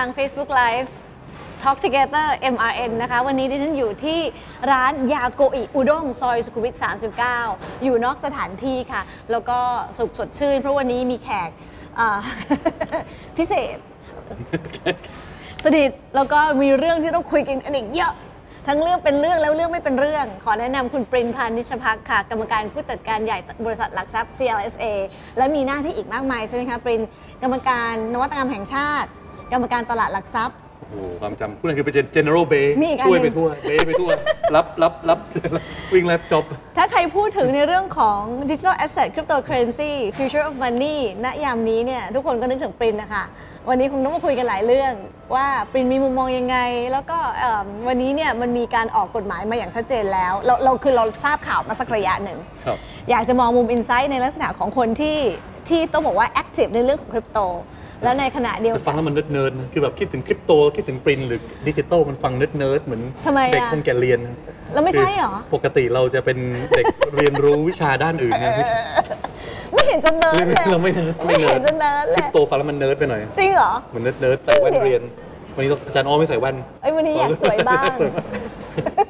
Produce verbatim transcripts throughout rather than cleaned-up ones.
าง Facebook Live Talk Together เอ็ม อาร์ เอ็น นะคะวันนี้ดิฉันอยู่ที่ร้านยาโกอิอุด้งซอยสุขุมวิทสามสิบเก้าอยู่นอกสถานที่ค่ะแล้วก็สุขสดชื่นเพราะวันนี้มีแขกพิเศษสนิทแล้วก็มีเรื่องที่ต้องคุยกันอีกเยอะทั้งเรื่องเป็นเรื่องแล้วเรื่องไม่เป็นเรื่องขอแนะนำคุณปรินพานิชภักษ์ค่ะกรรมการผู้จัดการใหญ่บริษัทหลักทรัพย์ ซี แอล เอส เอ และมีหน้าที่อีกมากมายใช่ไหมคะปรินกรรมการนวัตกรรมแห่งชาติกรรมการตลาดหลักทรัพย์โอ้ความจำผู้นั้นคือเป็น general bay ช่วยไปทั่วเบไปทั่วรับรับรับวิ่งรับจบถ้าใครพูดถึงในเรื่องของ digital asset cryptocurrency future of money ณยามนี้เนี่ยทุกคนก็นึกถึงปรินนะคะวันนี้คงต้องมาคุยกันหลายเรื่องว่าปรินมีมุมมองยังไงแล้วก็วันนี้เนี่ยมันมีการออกกฎหมายมาอย่างชัดเจนแล้วเราเราคือเราทราบข่าวมาสักระยะหนึ่งอยากจะมองมุม insight ในลักษณะของคนที่ที่ต้องบอกว่า active ในเรื่องของคริปโตและในขณะเดียวกันฟังแล้วมันเนิร์ดเนิร์ดคือแบบคิดถึงคริปโตคิดถึงปรินหรือดิจิตอลมันฟังเนิร์ดเนิร์ดเหมือนเด็กคงแก่เรียนแล้วไม่ใช่หรอปกติเราจะเป็นเด็กเรียนรู้วิชาด้านอื่นนะไม่เห็นจะเนิร์ดเลยเราไม่เนิร์ดไม่เนิร์ดคริปโตฟังแล้วมันเนิร์ดไปหน่อยจริงเหรอเหมือนเนิร์ดเนิร์ดใส่แว่นเรียนวันนี้อาจารย์อ้อไม่ใส่แว่นไอ้วันนี้อยากสวยบ้าง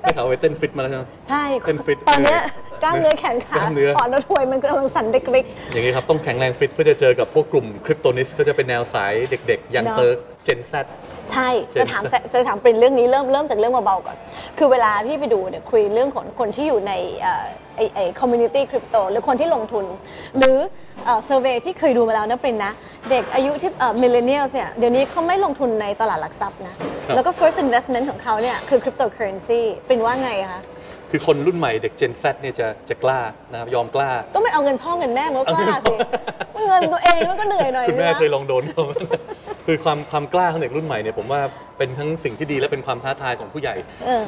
ไม่เขาไปเต้นฟิตมาแล้วใช่ไหมใช่เต้นฟิตตอนนี้กล้ามเนื้อแขนขาอ่อนระทวยมันกำลังสั่นเด็กๆอย่างนี้ครับต้องแข็งแรงฟิตเพื่อจะเจอกับพวกกลุ่มคริปโตนิสก็จะเป็นแนวสายเด็กๆยังเติร์กเจนแซดใช่จะถามจะถามปรินเรื่องนี้เริ่มเริ่มจากเรื่องเบาๆก่อนคือเวลาพี่ไปดูเนี่ยคุยเรื่องของคนที่อยู่ในไอไอคอมมูนิตี้คริปโตหรือคนที่ลงทุนหรือเซอร์เวย์ที่เคยดูมาแล้วนะปรินนะเด็กอายุที่มิลเลนเนียลเนี่ยเดี๋ยวนี้เขาไม่ลงทุนในตลาดหลักทรัพย์นะแล้วก็ first investment ของเขาเนี่ยคือคริปโตเคอเรนซีปรินว่าไงคะคือคนรุ่นใหม่เด็ก Gen Z เนี่ยจะจะกล้านะครับยอมกล้าก็ไม่เอาเงินพ่อเงินแม่มันก็กล้าสิมันเงินตัวเองมันก็เหนื่อยหน่อยนะคุณแม่เคยลองโดนคือความความกล้าของเด็กรุ่นใหม่เนี่ยผมว่าเป็นทั้งสิ่งที่ดีและเป็นความท้าทายของผู้ใหญ่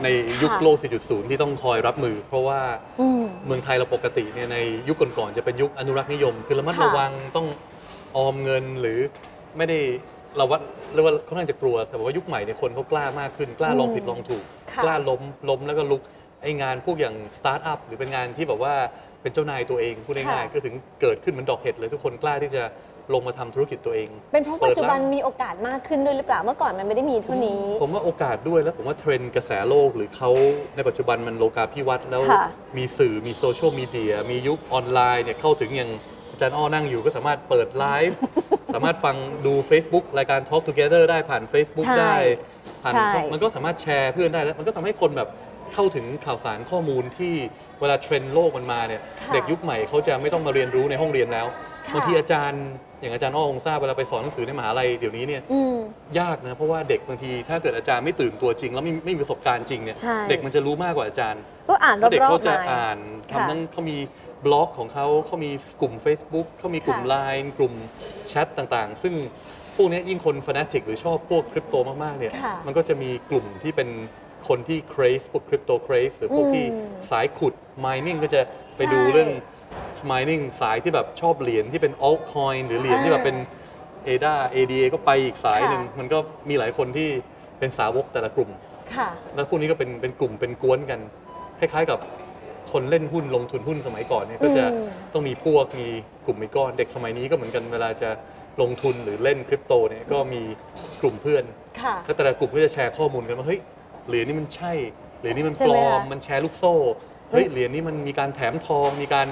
ในยุคโลก สี่จุดศูนย์ ที่ต้องคอยรับมือเพราะว่าเมืองไทยเราปกติเนี่ยในยุคก่อนๆจะเป็นยุคอนุรักษ์นิยมคือระมัดระวังต้องออมเงินหรือไม่ได้เราว่าเราว่าเขาน่าจะกลัวแต่ว่ายุคใหม่เนี่ยคนเขากล้ามากขึ้นกล้าลองผิดลองถูกกล้าล้มล้มแล้วก็ลุกไอ้งานพวกอย่างสตาร์ทอัพหรือเป็นงานที่แบบว่าเป็นเจ้านายตัวเองพูดง่ายๆก็ถึงเกิดขึ้นเหมือนดอกเห็ดเลยทุกคนกล้าที่จะลงมาทำธุรกิจตัวเองเป็นเพราะปัจจุบันมีโอกาสมากขึ้นด้วยหรือเปล่าเมื่อก่อนมันไม่ได้มีเท่านี้ผมว่าโอกาสด้วยแล้วผมว่าเทรนด์กระแสโลกหรือเขาในปัจจุบันมันโลกาภิวัตน์แล้วมีสื่อมีโซเชียลมีเดียมียุคออนไลน์เนี่ยเข้าถึงอย่างอาจารย์อ้อนั่งอยู่ก็สามารถเปิดไลฟ์สามารถฟังดู Facebook รายการ Talk Together ได้ผ่าน Facebook ได้ผ่านมันก็สามารถแชร์เพื่อนได้แล้วมันก็ทำให้คนแบบเข้าถึงข่าวสารข้อมูลที่เวลาเทรนด์โลกมันมาเนี่ยเด็กยุคใหม่เขาจะไม่ต้องมาเรียนรู้ในห้องเรียนแล้วบางทีอาจารย์อย่างอาจารย์อ้อคงทราบเวลาไปสอนหนังสือในมหาลัยเดี๋ยวนี้เนี่ยยากนะเพราะว่าเด็กบางทีถ้าเกิดอาจารย์ไม่ตื่นตัวจริงแล้วไม่ไม่มีประสบการณ์จริงเนี่ยเด็กมันจะรู้มากกว่าอาจารย์ก็อ่านรอบๆเด็กเขาจะอ่านทำทั้งเขามีบล็อกของเขาเขามีกลุ่ม Facebook เขามีกลุ่ม ไลน์ กลุ่มแชทต่างๆซึ่งพวกนี้ยิ่งคน fanatic หรือชอบพวกคริปโตมากๆเนี่ยมันก็จะมีกลุ่มที่เป็นคนที่ craze พวก crypto craze หรือพวกที่สายขุด mining ก็จะไปดูเรื่อง mining สายที่แบบชอบเหรียญที่เป็น altcoin หรือเหรียญที่แบบเป็น เอ ดี เอ เอ ดี เอ ก็ไปอีกสายหนึ่งมันก็มีหลายคนที่เป็นสาวกแต่ละกลุ่มแล้วพวกนี้ก็เป็นเป็นกลุ่มเป็นกวนกันคล้ายๆกับคนเล่นหุ้นลงทุนหุ้นสมัยก่อนเนี่ยก็จะต้องมีพวกมีกลุ่มมีก้อนเด็กสมัยนี้ก็เหมือนกันเวลาจะลงทุนหรือเล่นคริปโตเนี่ยก็มีกลุ่มเพื่อนแล้วแต่ละกลุ่มก็จะแชร์ข้อมูลกันว่าเฮ้ยเหรียญนี้มันใช่เหรียญนี้มันปลอมมันแชร์ลูกโซ่เฮ้ยเหรียญนี้มันมีการแถมทองมีการ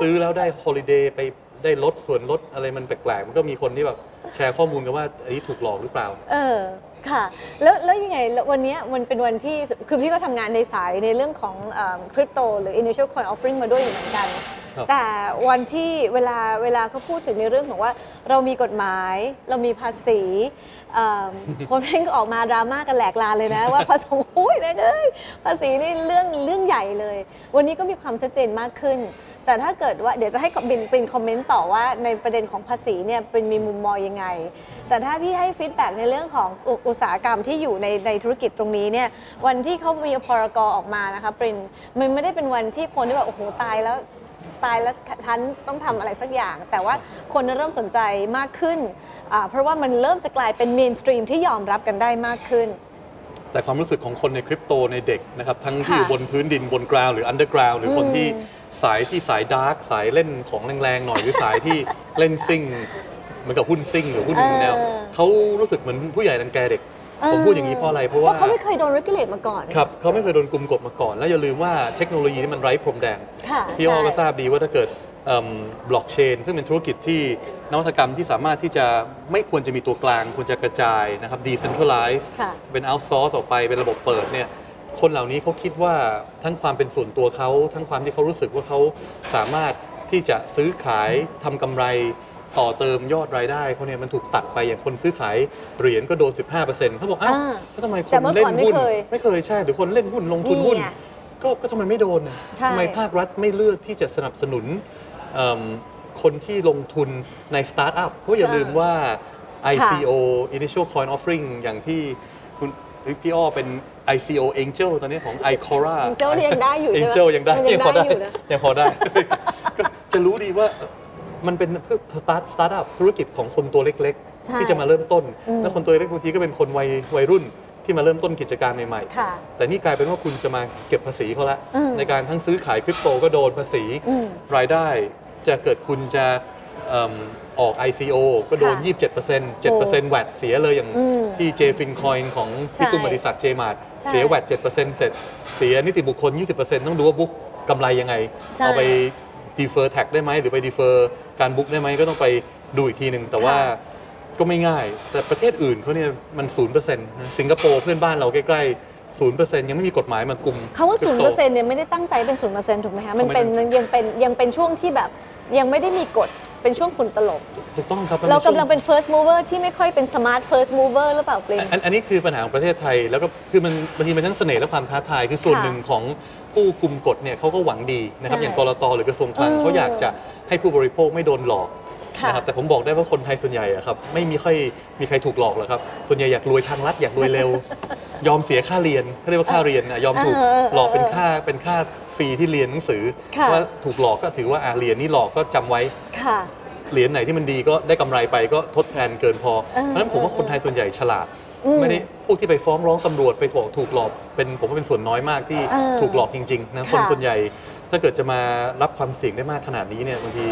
ซื้อแล้วได้ฮอลิเดย์ไปได้ลดส่วนลดอะไรมันแปลกๆมันก็มีคนที่แบบแชร์ข้อมูลกันว่าอันนี้ถูกหลอกหรือเปล่าเออค่ะแล้วแล้วยังไงวันนี้มันเป็นวันที่คือพี่ก็ทำงานในสายในเรื่องของคริปโตหรือ initial coin offering มาด้วยอยู่เหมือนกันแต่วันที่เวลาเวลาเขาพูดถึงในเรื่องของว่าเรามีกฎหมายเรามีภาษีคนแม่งก็ออกมาดราม่ากันแหลกลานเลยนะว่าภาษีโอ้ยแม่งเอ้ยภาษีนี่เรื่องเรื่องใหญ่เลยวันนี้ก็มีความชัดเจนมากขึ้นแต่ถ้าเกิดว่าเดี๋ยวจะให้บินเป็นคอมเมนต์ต่อว่าในประเด็นของภาษีเนี่ยเป็นมีมุมมองยังไงแต่ถ้าพี่ให้ฟีดแบ็กในเรื่องของอุตสาหกรรมที่อยู่ในในธุรกิจตรงนี้เนี่ยวันที่เขามีพรก.ออกมานะคะปรินมันไม่ได้เป็นวันที่คนที่แบบโอ้โหตายแล้วตายแล้วฉันต้องทำอะไรสักอย่างแต่ว่าคนเริ่มสนใจมากขึ้นเพราะว่ามันเริ่มจะกลายเป็นเมนสตรีมที่ยอมรับกันได้มากขึ้นแต่ความรู้สึกของคนในคริปโตในเด็กนะครับทั้งที่อยู่บนพื้นดินบนกราวหรืออันเดอร์กราวหรือคนที่สายที่สายดาร์กสายเล่นของแรงๆหน่อยหรือสายที่เล่นซิ่ง เหมือนกับหุ้นซิ่งหรือหุ้นแนวเขารู้สึกเหมือนผู้ใหญ่รังแกเด็กผมพูดอย่างนี้เพราะอะไรเพราะว่าเขาไม่เคยโดน regulate มาก่อนครับเขาไม่เคยโดนกลุ่มกบมาก่อนแล้วอย่าลืมว่าเทคโนโลยีนี่มันไร้พรมแดนพี่อ้อก็ทราบดีว่าถ้าเกิดบล็อกเชนซึ่งเป็นธุรกิจที่นวัตกรรมที่สามารถที่จะไม่ควรจะมีตัวกลางควรจะกระจายนะครับ decentralize เป็น outsource ออกไปเป็นระบบเปิดเนี่ยคนเหล่านี้เขาคิดว่าทั้งความเป็นส่วนตัวเขาทั้งความที่เขารู้สึกว่าเขาสามารถที่จะซื้อขายทำกำไรต่อเติมยอดรายได้เขาเนี่ยมันถูกตัดไปอย่างคนซื้อขายเหรียญก็โดน สิบห้าเปอร์เซ็นต์ เขาบอกอ้าวแล้วทำไมคนเล่นหุ้นไม่เคยใช่หรือคนเล่นหุ้นลงทุนหุ้นก็ทำไมไม่โดนทำไมภาครัฐไม่เลือกที่จะสนับสนุนคนที่ลงทุนในสตาร์ทอัพเพราะอย่าลืมว่า ไอ ซี โอ Initial Coin Offering อย่างที่คุณพี่อ้อเป็น ไอ ซี โอ Angel ตอนนี้ของ ไอ ซี โอ อาร์ เอ Angel ยังได้อยู่ Angel ยังได้ยังพอได้ยังพอได้จะรู้ดีว่ามันเป็นเพื่อสตาร์ทสตาร์ทอัพธุรกิจของคนตัวเล็กๆที่จะมาเริ่มต้นแล้วคนตัวเล็กบางทีก็เป็นคนวัยวัยรุ่นที่มาเริ่มต้นกิจการใหม่ๆแต่นี่กลายเป็นว่าคุณจะมาเก็บภาษีเขาละในการทั้งซื้อขายคริปโตก็โดนภาษีรายได้จะเกิดคุณจะออก ไอ ซี โอ ก็โดน ยี่สิบเจ็ดเปอร์เซ็นต์ เจ็ดเปอร์เซ็นต์ แวตเสียเลยอย่างที่ JFin Coin ของพี่ตุ้มอดิศักดิ์ Jaymart เสียแวต เจ็ดเปอร์เซ็นต์ เสร็จเสียนิติบุคคล ยี่สิบเปอร์เซ็นต์ ต้องดูว่าบุ๊กกำไรยังไงเอาไป defer tax ได้ไหมหรือไป defer การบุ๊กได้ไหมก็ต้องไปดูอีกทีหนึ่งแต่ว่าก็ไม่ง่ายแต่ประเทศอื่นเขาเนี่ยมัน ศูนย์เปอร์เซ็นต์ สิงคโปร์เพื่อนบ้านเราใกล้ๆศูนย์เปอร์เซ็นต์ ยังไม่มีกฎหมายมากุมคำว่า ศูนย์เปอร์เซ็นต์ เนี่ยไม่ได้ตั้งใจเป็น ศูนย์เปอร์เซ็นต์ ถูกไหมคะมันเป็นยังเป็นยังเป็นช่วงที่แบบยังไม่ได้มีกฎเป็นช่วงฝุ่นตลบถูกต้องครับเรากำลังเป็น first mover ที่ไม่ค่อยเป็น smart first mover หรือเปล่าเปล่าอันนี้คือปัญหาของประเทศไทยแล้วก็คือมันบางทีมันทั้งเสน่ห์และความท้าทายคือส่วนหนึ่งของผู้กุมกฎเนี่ยเขาก็หวังดีนะครับอย่างกลต.หรือกระทรวงคลังเขาอยากจะให้ผู้บริโภคไม่โดนหลอกนะครับแต่ผมบอกได้ว่าคนไทยส่วนใหญ่อะครับไม่มีค่อยมีใครถูกหลอกหรอกครับส่วนใหญ่อยากรวยทางลัดอยากรวยเร็วยอมเสียค่าเรียนเขาเรียกว่าค่าเรียนนะยอมถูกหลอกเป็นค่าเป็นค่าฟรีที่เรียนหนังสือว่าถูกหลอกก็ถือว่าอาเรียนนี่หลอกก็จำไว้เหรียญไหนที่มันดีก็ได้กำไรไปก็ทดแทนเกินพอเพราะฉะนั้นผมว่าคนไทยส่วนใหญ่ฉลาดไม่ได้พวกที่ไปฟ้องร้องตำรวจไปถูกถูกหลอกเป็นผมว่าเป็นส่วนน้อยมากที่ถูกหลอกจริงๆนะคนส่วนใหญ่ถ้าเกิดจะมารับความเสี่ยงได้มากขนาดนี้เนี่ยบางที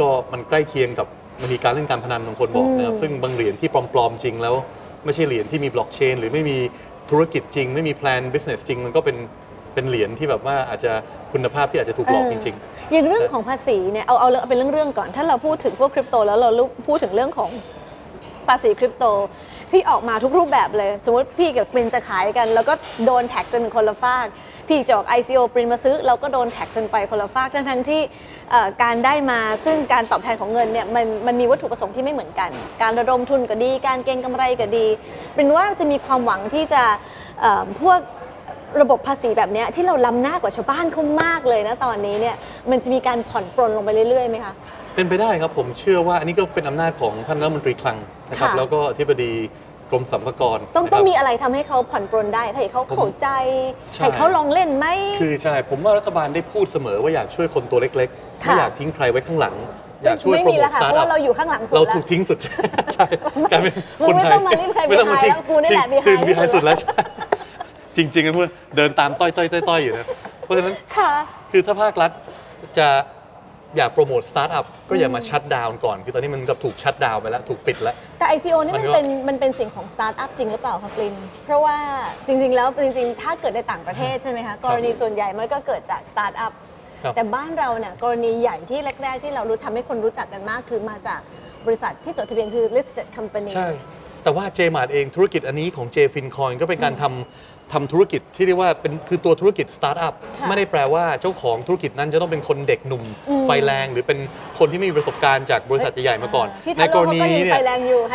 ก็มันใกล้เคียงกับมันมีการเล่นการพนันบางคนบอกนะครับซึ่งบางเหรียญที่ปลอมๆจริงแล้วไม่ใช่เหรียญที่มีบล็อกเชนหรือไม่มีธุรกิจจริงไม่มีแพลนบิสเนสจริงมันก็เป็นเป็นเหรียญที่แบบว่าอาจจะคุณภาพที่อาจจะถูกหลอกจริงๆอย่างเรื่องของภาษีเนี่ยเอาเอาเป็นเรื่องๆก่อนถ้าเราพูดถึงพวกคริปโตแล้วเราพูดถึงเรื่องของภาษีคริปโตที่ออกมาทุกรูปแบบเลยสมมติพี่กับปรินจะขายกันแล้วก็โดนแท็กจนคนละฟากพี่จะออก ไอ ซี โอ ปรินมาซื้อเราก็โดนแท็กจนไปคนละฟากทั้งทั้งที่การได้มาซึ่งการตอบแทนของเงินเนี่ยมันมันมีวัตถุประสงค์ที่ไม่เหมือนกันการระดมทุนก็ดีการเก็งกำไรก็ดีปรินว่าจะมีความหวังที่จะพวกระบบภาษีแบบนี้ที่เราล้ำหน้ากว่าชาวบ้านเขามากเลยนะตอนนี้เนี่ยมันจะมีการผ่อนปรนลงไปเรื่อยๆไหมคะเป็นไปได้ครับผมเชื่อว่าอันนี้ก็เป็นอำนาจของท่านรัฐมนตรีคลังนะครับแล้วก็อธิบดีกรมสรรพากรต้องต้องมีอะไรทำให้เขาผ่อนปรนได้ให้เขาเข้าใจให้เขาลองเล่นไหมคือใช่ผมว่ารัฐบาลได้พูดเสมอว่าอยากช่วยคนตัวเล็กๆไม่อยากทิ้งใครไว้ข้างหลังอยากช่วยโปรโมทสตาร์ทอัพเราอยู่ข้างหลังสุดแล้วเราถูกทิ้งสุดใช่กลายเป็นคนไม่ต้องมาลิ้นใครไม่ต้องมาทิ้งกูนี่แหละมีใครสุดแล้วจริงๆนะเพื่อนเดินตามต้อยๆอยู่นะเพราะฉะนั้นคือถ้าภาครัฐจะอยากโปรโมทสตาร์ทอัพก็อย่ามาชัตดาวน์ก่อนคือตอนนี้มันกับถูกชัตดาวน์ไปแล้วถูกปิดแล้วแต่ ไอ ซี โอ นี่มันเป็นมันเป็นสิ่งของสตาร์ทอัพจริงหรือเปล่าคะปรินเพราะว่าจริงๆแล้วจริงๆถ้าเกิดในต่างประเทศใช่ไหมคะกรณีส่วนใหญ่มันก็เกิดจากสตาร์ทอัพแต่บ้านเราเนี่ยกรณีใหญ่ที่แรกๆที่เรารู้ทำให้คนรู้จักกันมากคือมาจากบริษัทที่จดทะเบียนคือ listed company ใช่แต่ว่า Jaymart เองธุรกิจอันนี้ของ JFin Coin ก็เป็นการทำทำธุรกิจที่เรียกว่าเป็นคือตัวธุรกิจสตาร์ทอัพไม่ได้แปลว่าเจ้าของธุรกิจนั้นจะต้องเป็นคนเด็กหนุ่มไฟแรงหรือเป็นคนที่ไม่มีประสบการณ์จากบริษัทใหญ่ๆมาก่อนในกรณีเนี่ย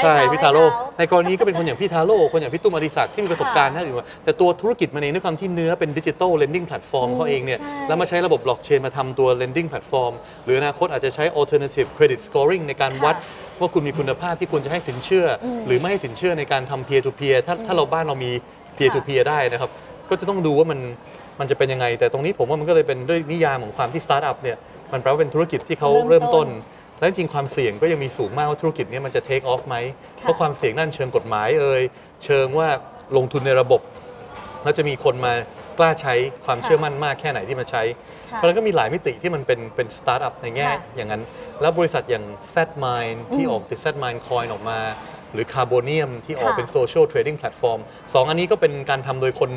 ใช่พี่ทาโร่ในกรณีก็เป็นคนอย่างพี่ทาโร่คนอย่างพี่ตุ้มอดิศักดิ์ที่มีประสบการณ์นั่นเองแต่ตัวธุรกิจมันเองด้วยความที่เนื้อเป็นดิจิทัลเลนดิ้งแพลตฟอร์มเขาเองเนี่ยแล้วมาใช้ระบบบล็อกเชนมาทำตัวเลนดิ้งแพลตฟอร์มหรืออนาคตอาจจะใช้ alternative credit scoring ในการวัดว่าคุณมีคุณภาพที่ควรจะให้สินเชื่อหรือไม่ให้สินเชื่อในการทำ peer to peer ถ้าถ้าเราบ้านเรามีpeer to peer ได้นะครับก็จะต้องดูว่ามันมันจะเป็นยังไงแต่ตรงนี้ผมว่ามันก็เลยเป็นด้วยนิยามของความที่สตาร์ทอัพเนี่ยมันแปลว่าเป็นธุรกิจที่เขาเริ่มต้นและจริงความเสี่ยงก็ยังมีสูงมากว่าธุรกิจนี้มันจะ take off ไหมเพราะความเสี่ยงนั่นเชิงกฎหมายเอ่ยเชิงว่าลงทุนในระบบ แล้วจะมีคนมากล้าใช้ความเชื่อมั่นมากแค่ไหนที่มาใช้เพราะนั้นก็มีหลายมิติที่มันเป็นเป็นสตาร์ทอัพในแง่อย่างนั้นแล้วบริษัทอย่าง Z-Mine ที่ออกติด Z-Mine Coin ออกมาหรือ Carbonium ที่ออกเป็น Social Trading Platform สองอันนี้ก็เป็นการทำโดยคน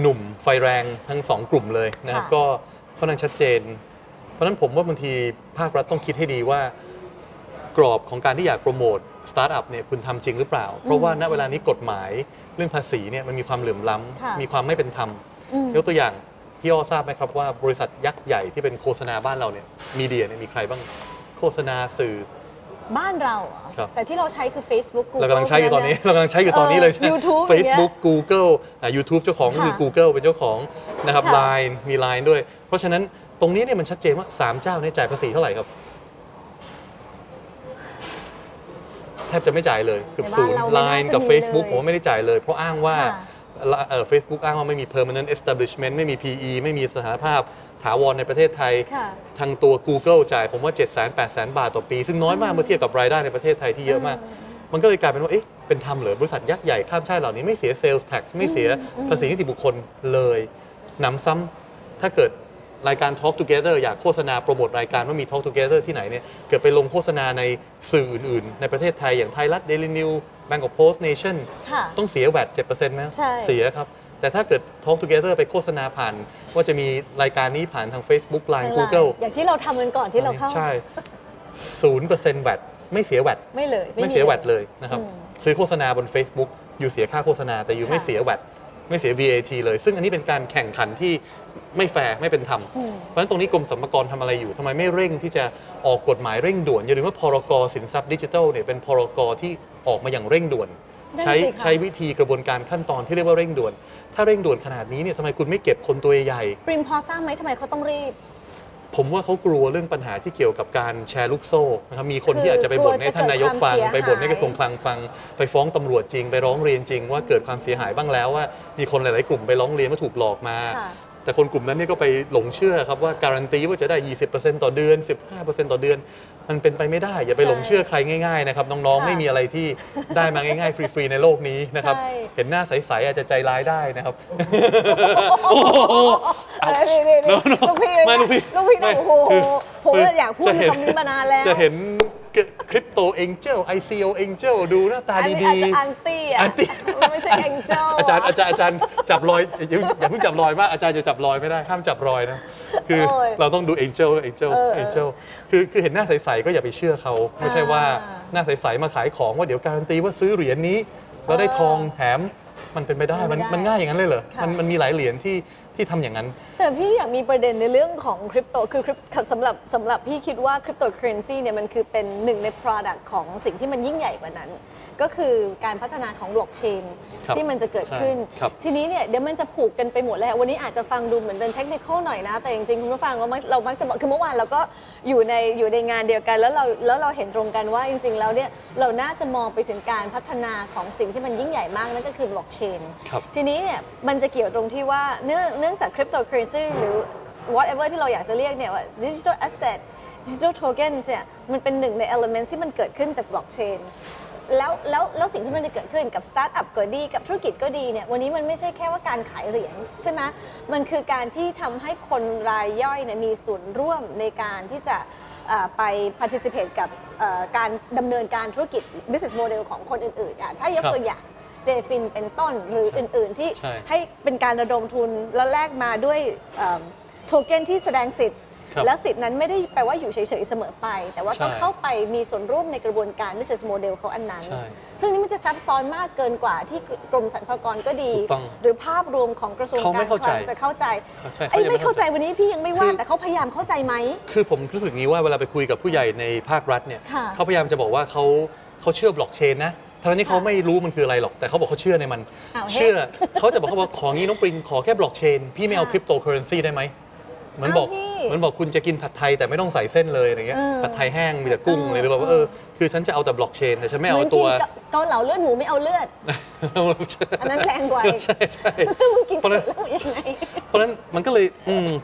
หนุ่มไฟแรงทั้งสองกลุ่มเลยนะครับก็ค่อนข้างชัดเจนเพราะนั้นผมว่าบางทีภาครัฐต้องคิดให้ดีว่ากรอบของการที่อยากโปรโมทสตาร์ทอัพเนี่ยคุณทำจริงหรือเปล่าเพราะว่าณเวลานี้กฎหมายเรื่องภาษีเนี่ยมันมีความเหลื่อมล้ำมีความไม่เป็นธรรมยกตัวอย่างพี่อ้อทราบไหมครับว่าบริษัทยักษ์ใหญ่ที่เป็นโฆษณาบ้านเราเนี่ยมีเดียเนี่ยมีใครบ้างโฆษณาสื่อบ้านเราแต่ที่เราใช้คือ Facebook Google เรากำลังใช้อยู่ตอนนี้เรากำลังใช้อยู่ตอนนี้เลยใช่ Facebook Google อ่า YouTube เจ้าของคือ Google เป็นเจ้าของนะครับ ไลน์ มี ไลน์ ด้วยเพราะฉะนั้นตรงนี้เนี่ยมันชัดเจนว่าสามเจ้าเนี่ยจ่ายภาษีเท่าไหร่ครับแทบจะไม่จ่ายเลยคือศูนย์ ไลน์ กับ Facebook ผมว่าไม่ได้จ่ายเลยเพราะอ้างว่าเอ่อ Facebook อ้างว่าไม่มี permanent establishment ไม่มี พี อี ไม่มีสถานภาพถาวรในประเทศไทยทางตัว Google จ่ายผมว่า เจ็ดแสนแปดแสน บาทต่อปีซึ่งน้อยมากเมื่อเทียบกับรายได้ในประเทศไทยที่เยอะมากมันก็เลยกลายเป็นว่าเอ๊ะเป็นธรรมเหรอบริษัทยักษ์ใหญ่ข้ามชาติเหล่านี้ไม่เสีย sales tax ไม่เสียภาษีนิติบุคคลเลยหนำซ้ำถ้าเกิดรายการ Talk Together อยากโฆษณาโปรโมทรายการว่ามี Talk Together ที่ไหนเนี่ยเกิดไปลงโฆษณาในสื่ออื่นๆในประเทศไทยอย่างไทยรัฐ Daily News Bank of Post Nation ต้องเสีย แวต เจ็ดเปอร์เซ็นต์ มั้ยเสียครับแต่ถ้าเกิด Talk Together ไปโฆษณาผ่านว่าจะมีรายการนี้ผ่านทาง Facebook Line Google อย่างที่เราทำกันก่อนที่เราเข้าใช่ ศูนย์เปอร์เซ็นต์ แวต ไม่เสีย แวต ไม่เลยไม่เสีย แวต เลยนะครับซื้อโฆษณาบน Facebook อยู่เสียค่าโฆษณาแต่อยู่ไม่เสีย แวต ไม่เสีย วี เอ ที เลยซึ่งอันนี้เป็นการแข่งขันที่ไม่แฟร์ไม่เป็นธรรมเพราะฉะนั้นตรงนี้กรมสรรพากรทำอะไรอยู่ทำไมไม่เร่งที่จะออกกฎหมายเร่งด่วนอย่าลืมว่าพรก.สินทรัพย์ดิจิทัลเนี่ยเป็นพรก.ที่ออกมาอย่างเร่งด่วนใช้ใช้วิธีกระบวนการขั้นตอนที่เรียกว่าเร่งด่วนถ้าเร่งด่วนขนาดนี้เนี่ยทำไมคุณไม่เก็บคนตัวใหญ่ปริมพอทราบไหมทำไมเขาต้องรีบผมว่าเขากลัวเรื่องปัญหาที่เกี่ยวกับการแชร์ลูกโซ่นะครับมีคนที่อาจจะไปบ่นให้ท่านนายกฟังไปบ่นให้กระทรวงคลังฟังไปฟ้องตำรวจจริงไปร้องเรียนจริงว่าเกิดความเสียหายบ้างแล้วว่ามีคนหลายๆกลุ่มไปร้องเรียนว่าถูกหลอกมาแต่คนกลุ่มนั้นเนี่ยก็ไปหลงเชื่อครับว่าการันตีว่าจะได้ ยี่สิบเปอร์เซ็นต์ ต่อเดือน สิบห้าเปอร์เซ็นต์ ต่อเดือนมันเป็นไปไม่ได้อย่าไปหลงเชื่อใครง่ายๆนะครับน้องๆไม่มีอะไรที่ได้มาง่ายๆฟรีๆในโลกนี้นะครับเห็นหน้าใสๆอาจจะใจร้ายได้นะครับโอ้โหลูกพี่ไม่ลูกพี่ลูกพี่โอ้โหผมอยากพูดคำนี้มานานแล้วจะเห็นคริปโตเอ็นเจิล ไอ ซี โอ เอ็นเจิลดูหน้าตาดีๆอันตี้อ่ะไม่ใช่เอ็นเจิลอาจารย์อาจารย์อาจารย์จับรอยอย่าเพิ่งจับรอยมากอาจารย์จะจับรอยไม่ได้ห้ามจับรอยนะคือเราต้องดูเอ็นเจิลเอ็นเจิลเอ็นเจิลคือคือเห็นหน้าใสๆก็อย่าไปเชื่อเขาไม่ใช่ว่าหน้าใสๆมาขายของว่าเดี๋ยวการันตีว่าซื้อเหรียญนี้แล้วได้ทองแถมมันเป็นไปได้มันมันง่ายอย่างนั้นเลยเหรอมันมันมีหลายเหรียญที่ที่ทำอย่างนั้นแต่พี่อยากมีประเด็นในเรื่องของคริปโตคือคริปสำหรับสำหรับพี่คิดว่าคริปโตเคอเรนซีเนี่ยมันคือเป็นหนึ่งใน product ของสิ่งที่มันยิ่งใหญ่กว่านั้นก็คือการพัฒนาของบล็อกเชนที่มันจะเกิดขึ้นทีนี้เนี่ยเดี๋ยวมันจะผูกกันไปหมดแล้ววันนี้อาจจะฟังดูเหมือนเป็นเทคนิคหน่อยนะแต่จริงๆคุณผู้ฟังเรามักจะบอกคือเมื่อวานเราก็อยู่ในอยู่ในงานเดียวกันแล้วเราแล้วเราเห็นตรงกันว่าจริงๆแล้วเนี่ยเราน่าจะมองไปถึงการพัฒนาของสิ่งที่มันยิ่งใหญ่มากนั่นก็คือบล็อกเชนทีนี้เนี่ยมันจะเกี่ยวตรงที่ว่าเนื่องเนื่องจากคริปโตเคอเรนซีหรือ whatever ที่เราอยากจะเรียกเนี่ยว่า digital asset digital token เนี่ยมันเป็นหนึ่งใน element ที่มันเกิดขึ้นจากบล็อกเชนแล้วแล้วแล้วสิ่งที่มันจะเกิดขึ้นกับสตาร์ทอัพก็ดีกับธุรกิจก็ดีเนี่ยวันนี้มันไม่ใช่แค่ว่าการขายเหรียญใช่ไหมมันคือการที่ทำให้คนรายย่อยเนี่ยมีส่วนร่วมในการที่จะไป participate กับการดำเนินการธุรกิจ business model ของคนอื่นๆถ้ายกตัวอย่างJFin เป็นต้นหรืออื่นๆที่ให้เป็นการระดมทุนแล้วแลกมาด้วยโทเค็นที่แสดงสิทธิ์และสิทธิ์นั้นไม่ได้แปลว่าอยู่เฉยๆเสมอไปแต่ว่าต้องเข้าไปมีส่วนร่วมในกระบวนการ business model เขาอันนั้นซึ่งนี่มันจะซับซ้อนมากเกินกว่าที่กรมสรรพากรก็ดีหรือภาพรวมของกระทรวงการคลังจะเข้าใจไอ้ไม่เข้าใจวันนี้พี่ยังไม่ว่าแต่เขาพยายามเข้าใจไหมคือผมรู้สึกนี้ว่าเวลาไปคุยกับผู้ใหญ่ในภาครัฐเนี่ยเขาพยายามจะบอกว่าเขาเขาเชื่อบล็อกเชนนะทั้งนี้เขาไม่รู้มันคืออะไรหรอกแต่เขาบอกเขาเชื่อในมันเชื่อเขาจะบอกเขาบอกของนี้น้องปรินขอแค่บล็อกเชนพี่ไม่เอาคริปโตเคอเรนซีได้ไหมเหมือนบอกเหมือนบอกคุณจะกินผัดไทยแต่ไม่ต้องใส่เส้นเลยอะไรเงี้ยผัดไทยแห้งมีแต่กุ้งเลยหรือเปล่าว่าเออคือฉันจะเอาแต่บล็อกเชนแต่ฉันไม่เอาตัวเกาเหลาเลือดหมูไม่เอาเลือดอันนั้นแรงกว่าใช่ใช่มึงกินแล้วยังไงเพราะนั้นมันก็เลย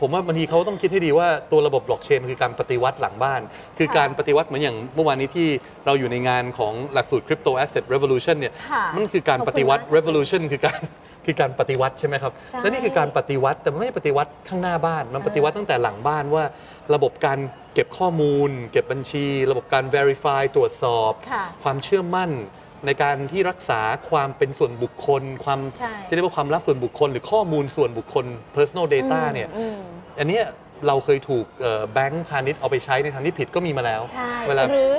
ผมว่าบางทีเขาต้องคิดให้ดีว่าตัวระบบบล็อกเชนคือการปฏิวัติหลังบ้านคือการปฏิวัติเหมือนอย่างเมื่อวานนี้ที่เราอยู่ในงานของหลักสูตร Crypto Asset Revolution เนี่ยมันคือการปฏิวัติ Revolution คือการ คือการปฏิวัติใช่ไหมครับและนี่คือการปฏิวัติแต่ไม่ปฏิวัติข้างหน้าบ้านมันปฏิวัติตั้งแต่หลังบ้านว่าระบบการเก็บข้อมูลเก็บบัญชีระบบการ verify ตรวจสอบความเชื่อมั่นในการที่รักษาความเป็นส่วนบุคคลความจะเรียกว่าความลับส่วนบุคคลหรือข้อมูลส่วนบุคคล personal data เนี่ยอันนี้เราเคยถูกแบงก์พาณิชย์เอาไปใช้ในทางที่ผิดก็มีมาแล้วหรือ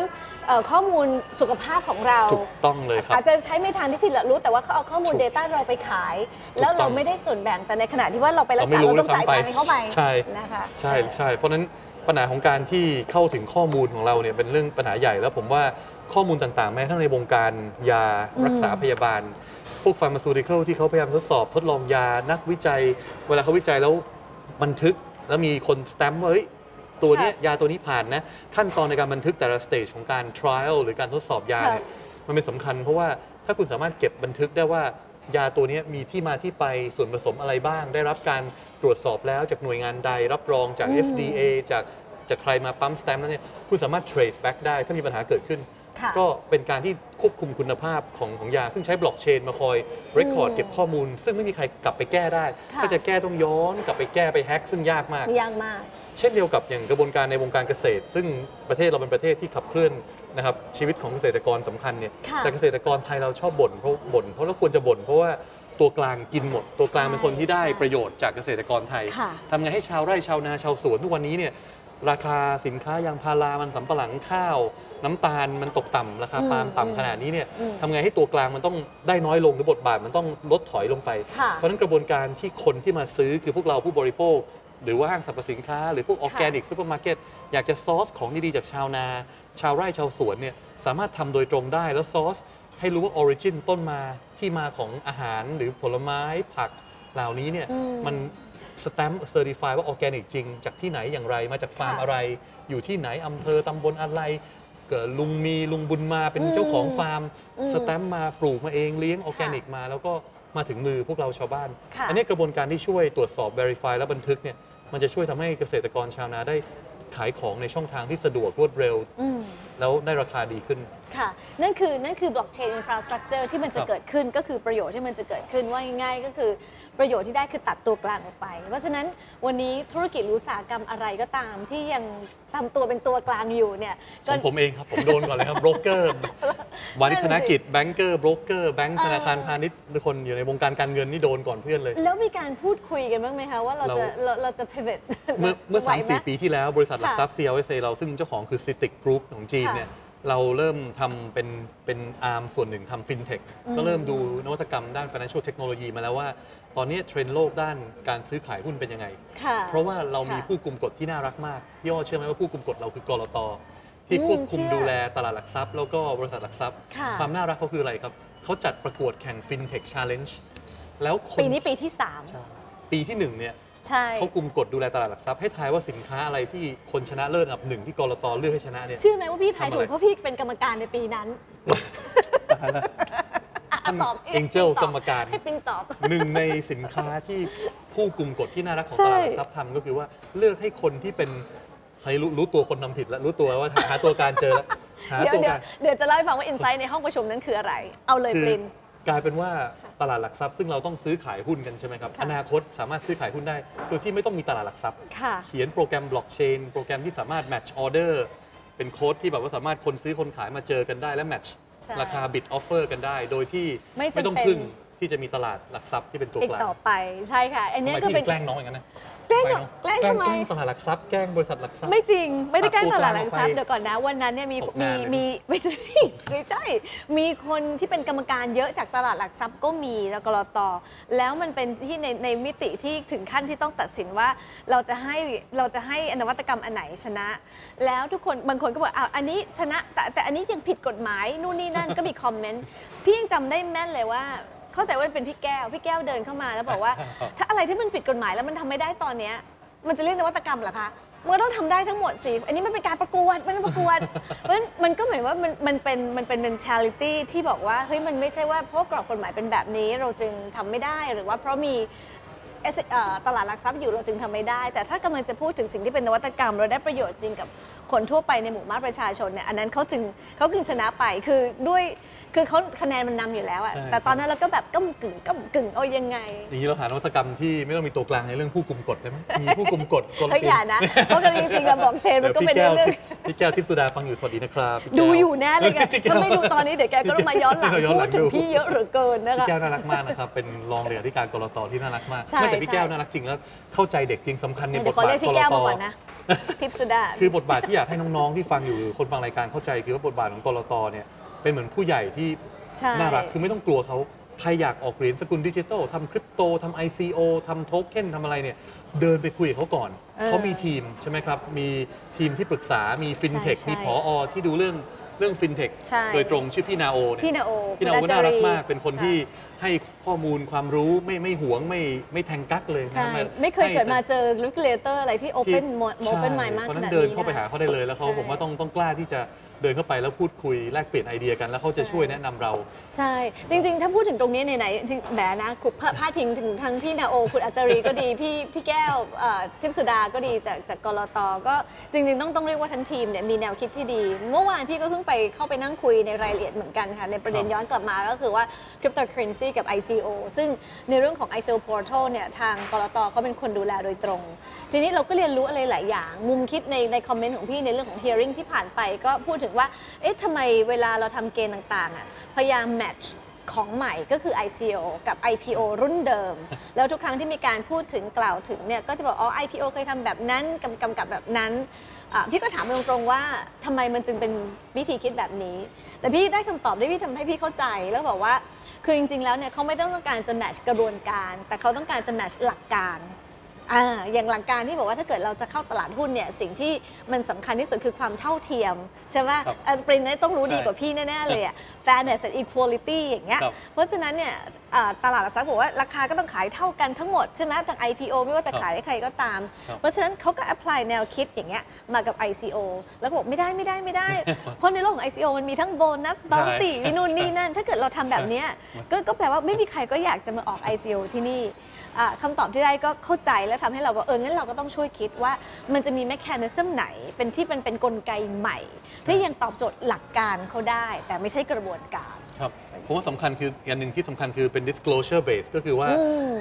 ข้อมูลสุขภาพของเราถูกต้องเลยครับอาจจะใช้ไม่ทางที่ผิดหรอกรู้แต่ว่าเขาเอาข้อมูล Data เราไปขายแล้วเราไม่ได้ส่วนแบ่งแต่ในขณะที่ว่าเราไปรักษาเราต้องจ่ายตังค์ให้เขาไปใช่นะคะใช่ใช่เพราะนั้นปัญหาของการที่เข้าถึงข้อมูลของเราเนี่ยเป็นเรื่องปัญหาใหญ่แล้วผมว่าข้อมูลต่างๆแม้ทั้งในวงการยารักษาพยาบาลพวก Pharmaceutical ที่เขาพยายามทดสอบทดลองยานักวิจัยเวลาเขาวิจัยแล้วบันทึกแล้วมีคนสแตมป์ว่าเฮ้ยตัวนี้ยาตัวนี้ผ่านนะขั้นตอนในการบันทึกแต่ละสเตจของการ trial หรือการทดสอบยาเนี่ยมันเป็นสำคัญเพราะว่าถ้าคุณสามารถเก็บบันทึกได้ว่ายาตัวนี้มีที่มาที่ไปส่วนผสมอะไรบ้างได้รับการตรวจสอบแล้วจากหน่วยงานใดรับรองจาก เอฟ ดี เอ จากจากใครมาปั๊มสแตมป์แล้วเนี่ยคุณสามารถ trace back ได้ถ้ามีปัญหาเกิดขึ้นก็เป็นการที่ควบคุมคุณภาพของของยาซึ่งใช้บล็อกเชนมาคอย record เก็บข้อมูลซึ่งไม่มีใครกลับไปแก้ได้ถ้าจะแก้ต้องย้อนกลับไปแก้ไปแฮกซึ่งยากมากยากมากเช่นเดียวกับอย่างกระบวนการในวงการเกษตรซึ่งประเทศเราเป็นประเทศที่ขับเคลื่อนนะครับชีวิตของเกษตรกรสำคัญเนี่ยแต่เกษตรกรไทยเราชอบบ่นเพราะบ่นเพราะเราควรจะบ่นเพราะว่าตัวกลางกินหมดตัวกลางเป็นคนที่ได้ประโยชน์จากเกษตรกรไทยทำไงให้ชาวไร่ชาวนาชาวสวนทุกวันนี้เนี่ยราคาสินค้ายางพารามันสำปะหลังข้าวน้ำตาลมันตกต่ำราคาปาล์มต่ำขนาดนี้เนี่ยทำไงให้ตัวกลางมันต้องได้น้อยลงหรือบทบาทมันต้องลดถอยลงไปเพราะนั้นกระบวนการที่คนที่มาซื้อคือพวกเราผู้บริโภคหรือว่าห้างสรรพสินค้าหรือพวกออร์แกนิกซูเปอร์มาร์เก็ตอยากจะซอสของดีๆจากชาวนาชาวไร่ชาวสวนเนี่ยสามารถทำโดยตรงได้แล้วซอสให้รู้ว่าออริจินต้นมาที่มาของอาหารหรือผลไม้ผักเหล่านี้เนี่ยมันสแตมป์เซอร์ติฟายว่าออร์แกนิกจริงจากที่ไหนอย่างไรมาจากฟาร์มอะไรอยู่ที่ไหนอำเภอตำบลอะไรเกิดลุงมีลุงบุญมาเป็นเจ้าของฟาร์มสแตมป์มาปลูกมาเองเลี้ยงออร์แกนิกมาแล้วก็มาถึงมือพวกเราชาวบ้านอันนี้กระบวนการที่ช่วยตรวจสอบ verify และบันทึกเนี่ยมันจะช่วยทำให้เกษตรกรชาวนาได้ขายของในช่องทางที่สะดวกรวดเร็วแล้วได้ราคาดีขึ้นค่ะนั่นคือนั่นคือบล็อกเชนอินฟราสตรัคเจอร์ที่มันจะเกิดขึ้นก็คือประโยชน์ที่มันจะเกิดขึ้นว่าง่ายๆก็คือประโยชน์ที่ได้คือตัดตัวกลางออกไปเพราะฉะนั้นวันนี้ธุรกิจอุตสาหกรรมอะไรก็ตามที่ยังทำตัวเป็นตัวกลางอยู่เนี่ยผมเองครับผมโดนก่อนเลยครับโบรกเกอร์วานิชธนกิจแบงก์เกอร์โบรกเกอร์แบงก์ธนาคารพาณิชย์ทุกคนอยู่ในวงการการเงินนี่โดนก่อนเพื่อนเลยแล้วมีการพูดคุยกันบ้างไหมคะว่าเราจะเราจะ pivot เมื่อเมื่อสามสี่ปีที่แล้วบริษัทหลักทรัพย์ ซี แอล เอส เอ เราซึ่งเจ้าของคือ Citic Group ของจีนเนี่ยเราเริ่มทำเป็นเป็นอาร์มส่วนหนึ่งทำฟินเทคก็เริ่มดูนวัตกรรมด้าน Financial Technology มาแล้วว่าตอนนี้เทรนด์โลกด้านการซื้อขายหุ้นเป็นยังไงเพราะว่าเรามีผู้กุมกฎที่น่ารักมากพี่อ้อเชื่อไหมว่าผู้กุมกฎเราคือกลต.ที่ควบคุมดูแลตลาดหลักทรัพย์แล้วก็บริษัทหลักทรัพย์ความน่ารักเขาคืออะไรครับเขาจัดประกวดแข่ง Fintech Challenge แล้วปีนี้ปีที่สามปีที่หนึ่งเนี่ยเขากุมกฎดูแลตลาดหลักทรัพย์ให้ทายว่าสินค้าอะไรที่คนชนะเลิศอันดับหนึ่งที่กลต.เลือกให้ชนะเนี่ยเชื่อไหมว่าพี่ทายถูกเพราะพี่เป็นกรรมการในปีนั้นตอบเองเจ้ากรรมการให้เป็นตอบหนึ่งในสินค้าที่ผู้กุมกฎที่น่ารักของตลาดหลักทรัพย์ทำก็คือว่าเลือกให้คนที่เป็นให้รู้ตัวคนทำผิดแล้วรู้ตัวว่าหาตัวการเจอแล้วหาตัวการเดี๋ยวจะเล่าให้ฟังว่าอินไซต์ในห้องประชุมนั้นคืออะไรเอาเลยปรินกลายเป็นว่าตลาดหลักทรัพย์ซึ่งเราต้องซื้อขายหุ้นกันใช่ไหมครับอนาคตสามารถซื้อขายหุ้นได้โดยที่ไม่ต้องมีตลาดหลักทรัพย์เขียนโปรแกรมบล็อกเชนโปรแกรมที่สามารถแมทช์ออเดอร์เป็นโค้ดที่แบบว่าสามารถคนซื้อคนขายมาเจอกันได้และแมทช์ราคาบิดออฟเฟอร์กันได้โดยที่ไม่ต้องพึ่งที่จะมีตลาดหลักทรัพย์ที่เป็นตัวกลางต่อไปใช่ค่ะอันนี้ก็เป็นแกล้งน้องอย่างนั้นนะแกล้งแกล้งทำไมแกล้งตลาดหลักทรัพย์แกล้งบริษัทหลักทรัพย์ไม่จริงไม่ได้แกล้งตลาดหลักทรัพย์เดี๋ยวก่อนนะวันนั้นเนี่ยมีมีมีไม่ใช่ไม่ใช่มีคนที่เป็นกรรมการเยอะจากตลาดหลักทรัพย์ก็มีแล้วกลต.แล้วมันเป็นที่ในในมิติที่ถึงขั้นที่ต้องตัดสินว่าเราจะให้เราจะให้นวัตกรรมอันไหนชนะแล้วทุกคนบางคนก็บอกอ้าวอันนี้ชนะแต่แต่อันนี้ยังผิดกฎหมายนู่นนี่นั่นก็มีคอมเมนต์พี่ยังจำได้แม่นเลยว่าเข้าใจว่าเป็นพี่แก้วพี่แก้วเดินเข้ามาแล้วบอกว่าถ้าอะไรที่มันผิดกฎหมายแล้วมันทำไม่ได้ตอนนี้มันจะเรียกนวัตกรรมเหรอคะเมื่อต้องทำได้ทั้งหมดสิอันนี้มันเป็นการประกวดมันเป็นประกวดเพราะมันก็เหมือนว่ามันมันเป็นมันเป็น mentality ที่บอกว่าเฮ้ยมันไม่ใช่ว่าเพราะกรอบกฎหมายเป็นแบบนี้เราจึงทำไม่ได้หรือว่าเพราะมีตลาดหลักทรัพย์อยู่เราจึงทำไม่ได้แต่ถ้ากำลังจะพูดถึงสิ่งที่เป็นนวัตกรรมเราได้ประโยชน์จริงกับ คนทั่วไปในหมู่มากประชาชนเนี่ยอันนั้นเขาจึงเขาจึงชนะไปคือด้วยคือเขาคะแนนมันนำอยู่แล้วอะแต่ตอนนั้นเราก็แบบก้มกึ่งก้มกึ่งเอายังไงอย่างนี้เราหานวัตกรรมที่ไม่ต้องมีตัวกลางในเรื่องผู้กุมกฎได้ไหมมีผู้กุมกฎกลมตีอย่านะเพราะกันจริงๆเราบอกเชนมันก็เป็นเรื่องพี่แก้วทิพย์สุดาฟังอยู่สวัสดีนะครับดูอยู่แน่เลยแกถ้าไม่ดูตอนนี้เดี๋ยวแกก็ต้องมาย้อนหลังพูดถึงพี่เยอะเหลือเกินนะคะพี่แก้วน่ารักมากนะครับเป็นรองเลขาธิการกลตที่น่ารักมากไม่แต่พี่แก้วน่ารักจริงแล้วเข้าใจเด็กจริงสำคัญในบทบาทกลตพี่แก้วมาก่อนนะทิพย์สุดาคือบทบาทที่อยากให้น้องๆที่ฟังอยู่คนฟังรายการเข้าใจคือว่าบทบาทของกลตเนี่ยเป็นเหมือนผู้ใหญ่ที่น่ารักคือไม่ต้องกลัวเขาใครอยากออกเหรียญสกุลดิจิทัลทำคริปโตทำ ไอ ซี โอ ทำโทเค็นทำอะไรเนี่ยเดินไปคุยกับเขาก่อนเขามีทีมใช่ไหมครับมีทีมที่ปรึกษามีฟินเทคมีผอ.ที่ดูเรื่องเรื่องฟินเทคโดยตรงชื่อพี่นาโอเนี่ยพี่นาโอน่ารักมากเป็นคนที่ให้ข้อมูลความรู้ไม่ไม่หวงไม่ไม่แทงกั๊กเลยใช่ไม่เคยเกิดมาเจอลูกเลเตอร์อะไรที่โอเพ่นโอเพ่นไมล์มากขนาดนี้เดินเข้าไปหาเขาได้เลยแล้วเขาผมว่าต้องต้องกล้าที่จะเดินเข้าไปแล้วพูดคุยแลกเปลี่ยนไอเดียกันแล้วเขาจะช่วยแนะนำเราใช่จริงๆถ้าพูดถึงตรงนี้ไหนๆจริงแหมนะคุณพาดพิงถึงทั้งพี่นาโอคุณอัจฉริก็ดีพี่พี่แก้วจิ๊บสุดาก็ดีจากจากกลตก็จริงๆต้องต้องเรียกว่าทั้งทีมเนี่ยมีแนวคิดที่ดีเมื่อวานพี่ก็เพิ่งไปเข้าไปนั่งคุยในรายละเอียดเหมือนกันค่ะในประเด็นย้อนกลับมาก็คือว่าคริปโตเคอเรนซีกับ ไอ ซี โอ ซึ่งในเรื่องของ ไอ ซี โอ Portal เนี่ยทางกลตเขาเป็นคนดูแลโดยตรงทีนี้เราก็เรียนรู้อะไรหลายอย่างมุมคิดในในคอมเมนต์ของพี่ในเรื่องของ hearing ที่ผ่านไปก็พูดถึงว่าเอ๊ะทำไมเวลาเราทำเกณฑ์ต่างๆอ่ะพยายามแมทช์ของใหม่ก็คือ ไอ ซี โอ กับ ไอ พี โอ รุ่นเดิมแล้วทุกครั้งที่มีการพูดถึงกล่าวถึงเนี่ยก็จะบอกอ๋อ ไอ พี โอ เคยทำแบบนั้นกำกับแบบนั้นพี่ก็ถามตรงๆว่าทำไมมันจึงเป็นวิธีคิดแบบนี้แต่พี่ได้คำตอบได้พี่ทำให้พี่เข้าใจแล้วบอกว่าคือจริงๆแล้วเนี่ยเขาไม่ต้องการจะแมทช์กระบวนการแต่เขาต้องการจะแมทช์หลักการอ่าอย่างหลักการที่บอกว่าถ้าเกิดเราจะเข้าตลาดหุ้นเนี่ยสิ่งที่มันสำคัญที่สุดคือความเท่าเทียมใช่ไหมปริญญาต้องรู้ดีกว่าพี่แน่ๆเลยอ่ะ fairness and equality อย่างเงี้ยเพราะฉะนั้นเนี่ยตลาดหลักทรัพย์บอกว่าราคาก็ต้องขายเท่ากันทั้งหมดใช่ไหมทาง ไอ พี โอ ไม่ว่าจะขายให้ใครก็ตามเพราะฉะนั้นเขาก็ apply แนวคิดอย่างเงี้ยมากับ ไอ ซี โอ แล้วก็บอกไม่ได้ไม่ได้ไม่ได้เพราะในโลกของ ไอ ซี โอ มันมีทั้งโบนัส bounty วินูนนี่นั่นถ้าเกิดเราทำแบบเนี้ยก็แปลว่าไม่มีใครก็อยากจะมาออก ไอ ซี โอ ที่นี่คำตอบที่ได้ก็เข้าใจและทำให้เราว่าเอองั้นเราก็ต้องช่วยคิดว่ามันจะมีแมคคานิซึมไหนเป็นที่เป็นเป็นกลไกใหม่ที่ยังตอบโจทย์หลักการเขาได้แต่ไม่ใช่กระบวนการครับผมว่าสำคัญคืออันหนึ่งที่สำคัญคือเป็น disclosure base ก็คือว่า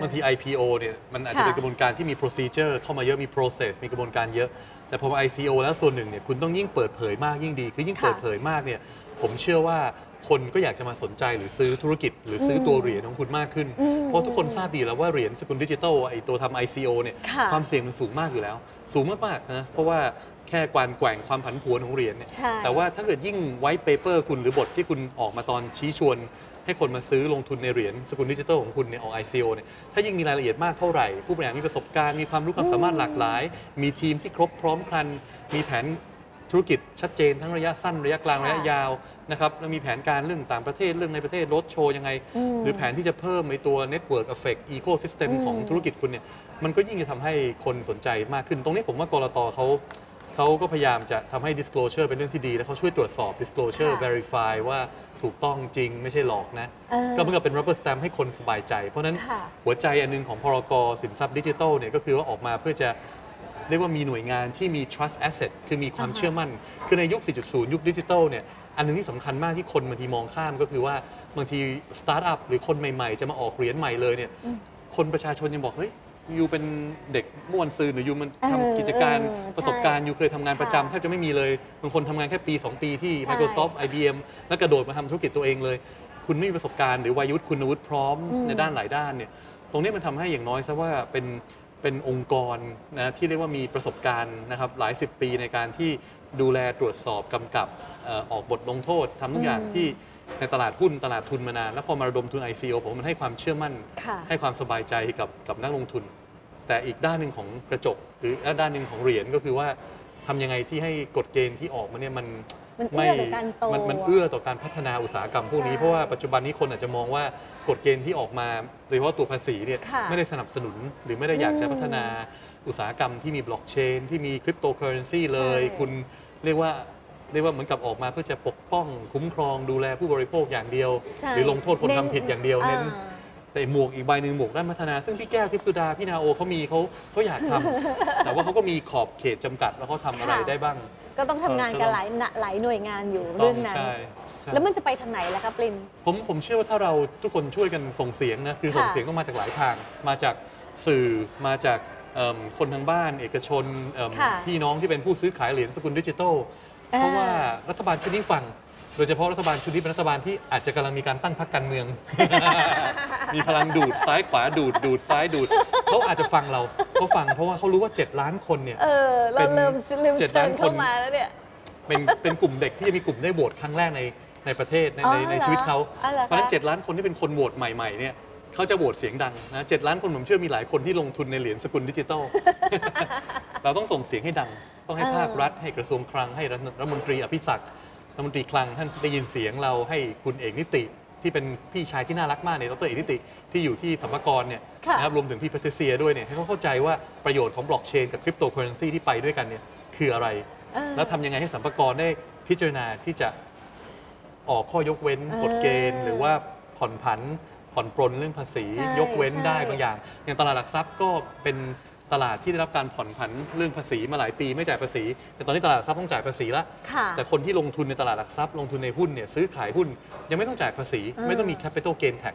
บางที ไอ พี โอ เนี่ยมันอาจจะเป็นกระบวนการที่มี procedure เข้ามาเยอะมี process มีกระบวนการเยอะแต่พอ ไอ ซี โอ แล้วส่วนหนึ่งเนี่ยคุณต้องยิ่งเปิดเผยมากยิ่งดีคือยิ่งเปิดเผยมากเนี่ยผมเชื่อว่าคนก็อยากจะมาสนใจหรือซื้อธุรกิจหรือซื้อตัวเหรียญของคุณมากขึ้นเพราะทุกคนทราบดีแล้วว่าเหรียญสกุลดิจิทัลไอตัวทำ ไอ ซี โอ เนี่ยความเสี่ยงมันสูงมากอยู่แล้วสูงมากๆนะเพราะว่าแค่การแกว่งความผันผวนของเหรียญเนี่ยแต่ว่าถ้าเกิดยิ่งไวท์เพเปอร์คุณหรือบทที่คุณออกมาตอนชี้ชวนให้คนมาซื้อลงทุนในเหรียญสกุลดิจิทัลของคุณเนี่ยออก ไอ ซี โอ เนี่ยถ้ายิ่งมีรายละเอียดมากเท่าไหร่ผู้บริหารมีประสบการณ์มีความรู้ความสามารถหลากหลายมีทีมที่ครบพร้อมครันมีแผนธุรกิจชัดเจนทั้งระยะสั้นระยะกลางระยะยาวนะครับแล้วมีแผนการเรื่องต่างประเทศเรื่องในประเทศรถโชว์ยังไงหรือแผนที่จะเพิ่มในตัว Network Effect Ecosystem ของธุรกิจคุณเนี่ยมันก็ยิ่งจะทำให้คนสนใจมากขึ้นตรงนี้ผมว่ากลต.เขาเขาก็พยายามจะทำให้ disclosure เป็นเรื่องที่ดีแล้วเขาช่วยตรวจสอบ disclosure verify ว่าถูกต้องจริงไม่ใช่หลอกนะก็เหมือนกับเป็น rubber stamp ให้คนสบายใจเพราะนั้นหัวใจอันนึงของพรก.สินทรัพย์ดิจิทัลเนี่ยก็คือว่าออกมาเพื่อจะเรียกว่ามีหน่วยงานที่มี trust asset คือมีความเชื่อมั่นคือในยุค สี่จุดศูนย์ ยุคดิจิทัลเนี่ยอันนึงที่สำคัญมากที่คนบางทีมองข้ามก็คือว่าบางที startup หรือคนใหม่ๆจะมาออกเหรียญใหม่เลยเนี่ยคนประชาชนยังบอกเฮ้ยอยู่เป็นเด็กม่วนซืนหรืออยู่มันทำกิจการประสบการณ์อยู่เคยทำงานประจำแทบจะไม่มีเลยบางคนทำงานแค่ปีสองปีที่ Microsoft ไอ บี เอ็ม แล้วกระโดดมาทำธุรกิจตัวเองเลยคุณไม่มีประสบการณ์หรือวายุธคุณวุฒิพร้อมในด้านหลายด้านเนี่ยตรงนี้มันทำให้อย่างน้อยซะว่าเป็นเป็นองค์กรนะที่เรียกว่ามีประสบการณ์นะครับหลายสิบปีในการที่ดูแลตรวจสอบกำกับออกบทลงโทษทำทุกอย่างที่ในตลาดหุ้นตลาดทุนมานานแล้วพอมาระดมทุน ไอ ซี โอ ผมมันให้ความเชื่อมั่นให้ความสบายใจกับกับนักลงทุนแต่อีกด้านหนึ่งของกระจกหรือด้านหนึ่งของเหรียญก็คือว่าทำยังไงที่ให้กฎเกณฑ์ที่ออกมาเนี่ยมันไม่มันเอื้อต่อการพัฒนาอุตสาหกรรมพวกนี้เพราะว่าปัจจุบันนี้คนอาจจะมองว่ากฎเกณฑ์ที่ออกมาโดยเฉพาะตัวภาษีเนี่ยไม่ได้สนับสนุนหรือไม่ได้อยากจะพัฒนาอุตสาหกรรมที่มีบล็อกเชนที่มีคริปโตเคอเรนซีเลยคุณเรียกว่าเรียกว่าเหมือนกับออกมาเพื่อจะปกป้องคุ้มครองดูแลผู้บริโภคอย่างเดียวหรือลงโทษคนทำผิดอย่างเดียวเน้นแต่หมวกอีกใบหนึ่งหมวกด้านพัฒนาซึ่งพี่แก้วทิพย์สุดาพี่นาโอเขามีเขาเขาอยากทำแต่ว่าเขาก็มีขอบเขตจำกัดแล้วเขาทำอะไรได้บ้าง ก็ต้องทำงานกันหลายหลายหน่วยงานอยู่เรื่องนั้นแล้วมันจะไปทางไหนล่ะครับปรินผมผมเชื่อว่าถ้าเราทุกคนช่วยกันส่งเสียงนะคือส่งเสียงต้องมาจากหลายทางมาจากสื่อมาจากคนทางบ้านเอกชนพี่น้องที่เป็นผู้ซื้อขายเหรียญสกุลดิจิทัลเพราะว่ารัฐบาลชุดนี้ฟังโดยเฉพาะรัฐบาลชุดนี้เป็นรัฐบาลที่อาจจะกำลังมีการตั้งพรรคการเมืองมีพลังดูดซ้ายขวาดูดดูดซ้ายดูดเขาอาจจะฟังเราเขาฟังเพราะว่าเขารู้ว่าเจ็ดล้านคนเนี่ยเออเราเริ่มลืมเชิญเข้ามาแล้วเนี่ยเป็นเป็นกลุ่มเด็กที่จะมีกลุ่มได้โหวตครั้งแรกในในประเทศในในชีวิตเขาเพราะฉะนั้นเจ็ดล้านคนที่เป็นคนโหวตใหม่ๆเนี่ยเขาจะโหวตเสียงดังนะเจ็ดล้านคนผมเชื่อมีหลายคนที่ลงทุนในเหรียญสกุลดิจิทัลเราต้องส่งเสียงให้ดังต้องให้ภาครัฐให้กระทรวงคลังให้รัฐมนตรีอภิศักดิ์รัฐมนตรีคลังท่านได้ยินเสียงเราให้คุณเอกนิติที่เป็นพี่ชายที่น่ารักมากเนี่ยดร.เอกนิติที่อยู่ที่สรรพากรเนี่ยนะครับรวมถึงพี่แพทริเซียด้วยเนี่ยให้เขาเข้าใจว่าประโยชน์ของบล็อกเชนกับคริปโตเคอเรนซีที่ไปด้วยกันเนี่ยคืออะไรแล้วทำยังไงให้สรรพากรได้พิจารณาที่จะออกข้อยกเว้นกฎเกณฑ์หรือว่าผ่อนผันผ่อนปรนเรื่องภาษียกเว้นได้บางอย่างอย่างตลาดหลักทรัพย์ก็เป็นตลาดที่ได้รับการผ่อนผันเรื่องภาษีมาหลายปีไม่จ่ายภาษีแต่ตอนนี้ตลาดหลักทรัพย์ต้องจ่ายภาษีละแต่คนที่ลงทุนในตลาดหลักทรัพย์ลงทุนในหุ้นเนี่ยซื้อขายหุ้นยังไม่ต้องจ่ายภาษีไม่ต้องมี capital gain tax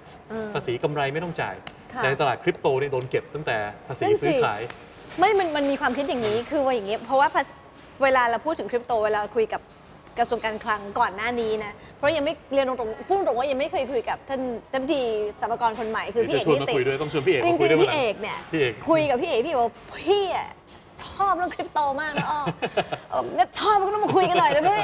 ภาษีกำไรไม่ต้องจ่ายแต่ในตลาดคริปโตเนี่ยโดนเก็บตั้งแต่ภาษีซื้อขายไม่มันมันมีความคิดอย่างนี้คือว่าอย่างนี้เพราะว่าเวลาเราพูดถึงคริปโตเวลาคุยกับกระทรวงการคลังก่อนหน้านี้นะเพราะยังไม่เรียนตรงๆพูดตรงว่ายังไม่เคยคุยกับท่านท่านที่สรรพากรคนใหม่คือพี่เอกนิติต้องชวนพี่เอกจริงๆพี่เอกเนี่ยคุยกับพี่เอกพี่บอกพี่อ่ะชอบเรื่องคริปโตมากนะอ้องั้นชอบก็ต้องมาคุยกันหน่อยนะพี่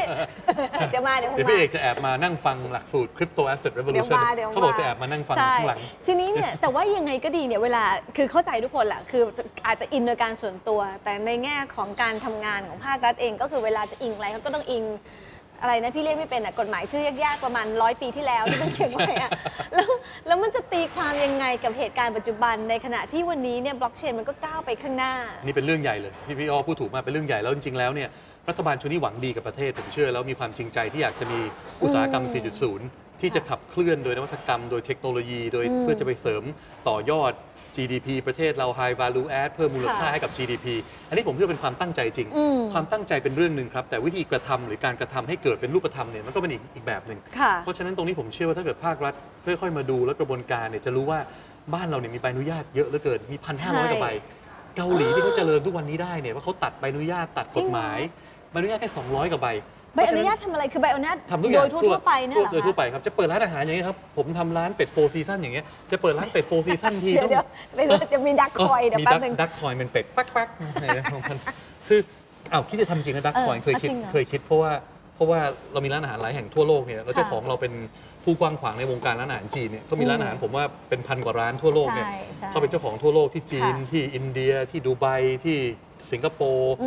เดี๋ยวมาเดี๋ยวผมมาพี่เอกจะแอบมานั่งฟังหลักสูตร Crypto Asset Revolution เขาบอกจะแอบมานั่งฟังข้างหลังทีนี้เนี่ยแต่ว่ายังไงก็ดีเนี่ยเวลาคือเข้าใจทุกคนแหละคืออาจจะอินโดยการส่วนตัวแต่ในแง่ของการทำงานของภาครัฐเองก็คือเวลาจะอิงอะไรเขาก็ต้องอิงอะไรนะพี่เรียกไม่เป็นอ่ะกฎหมายชื่อยากๆประมาณร้อยปีที่แล้วที่เพิ่งเขียนไว้อ่ะแล้วแล้วมันจะตีความยังไงกับเหตุการณ์ปัจจุบันในขณะที่วันนี้เนี่ยบล็อกเชนมันก็ก้าวไปข้างหน้านี่เป็นเรื่องใหญ่เลยพี่พี่อ้อพูดถูกมากเป็นเรื่องใหญ่แล้วจริงๆแล้วเนี่ยรัฐบาลชุดนี้หวังดีกับประเทศผมเชื่อแล้วมีความจริงใจที่อยากจะมีอุตสาหกรรม สี่จุดศูนย์ ที่จะขับเคลื่อนโดยนวัตกรรมโดยเทคโนโลยีโดยเพื่อจะไปเสริมต่อยอด จี ดี พี ประเทศเรา High Value Add เพิ่มมูลค่าให้กับ จี ดี พี อันนี้ผมเชื่อเป็นความตั้งใจจริงความตั้งใจเป็นเรื่องหนึ่งครับแต่วิธีกระทำหรือการกระทำให้เกิดเป็นรูปธรรมเนี่ยมันก็เป็นอีกอีกแบบหนึ่งเพราะฉะนั้นตรงนี้ผมเชื่อว่าถ้าเกิดภาครัฐค่อยๆมาดูและกระบวนการเนี่ยจะรู้ว่าบ้านเราเนี่ยมีใบอนุญาตเยอะเหลือเกินมี หนึ่งพันห้าร้อย กว่าใบเกาหลีที่เขาเจริญทุกวันนี้ได้เนี่ยว่าเขาตัดใบอนุญาตตัดกฎหมายใบอนุญาตแค่สองร้อยกว่าใบใบอนุญาตทำอะไรคือใบอนุญาตโดยทั่วไปเนี่ยหรอโดยทั่วไปครับจะเปิดร้านอาหารอย่างนี้ครับผมทำร้านเป็ดโฟร์ซีซั่นอย่างเงี้ยจะเปิดร้านเป็ดโฟร์ซีซั่นทีเดี๋ยวจะมีดักคอยเดี๋ยวแป๊บนึงดักคอยเป็นเป็ดปักปักคือเอาคิดจะทำจริงนะดักคอยเคยคิดเคยคิดเพราะว่าเพราะว่าเรามีร้านอาหารหลายแห่งทั่วโลกเนี่ยแล้วเจ้าของเราเป็นผู้กว้างขวางในวงการร้านอาหารจีนเนี่ยก็มีร้านอาหารผมว่าเป็นพันกว่าร้านทั่วโลกเนี่ยเขาเป็นเจ้าของทั่วโลกที่จีนที่อินเดียที่ดูไบที่สิงคโปร์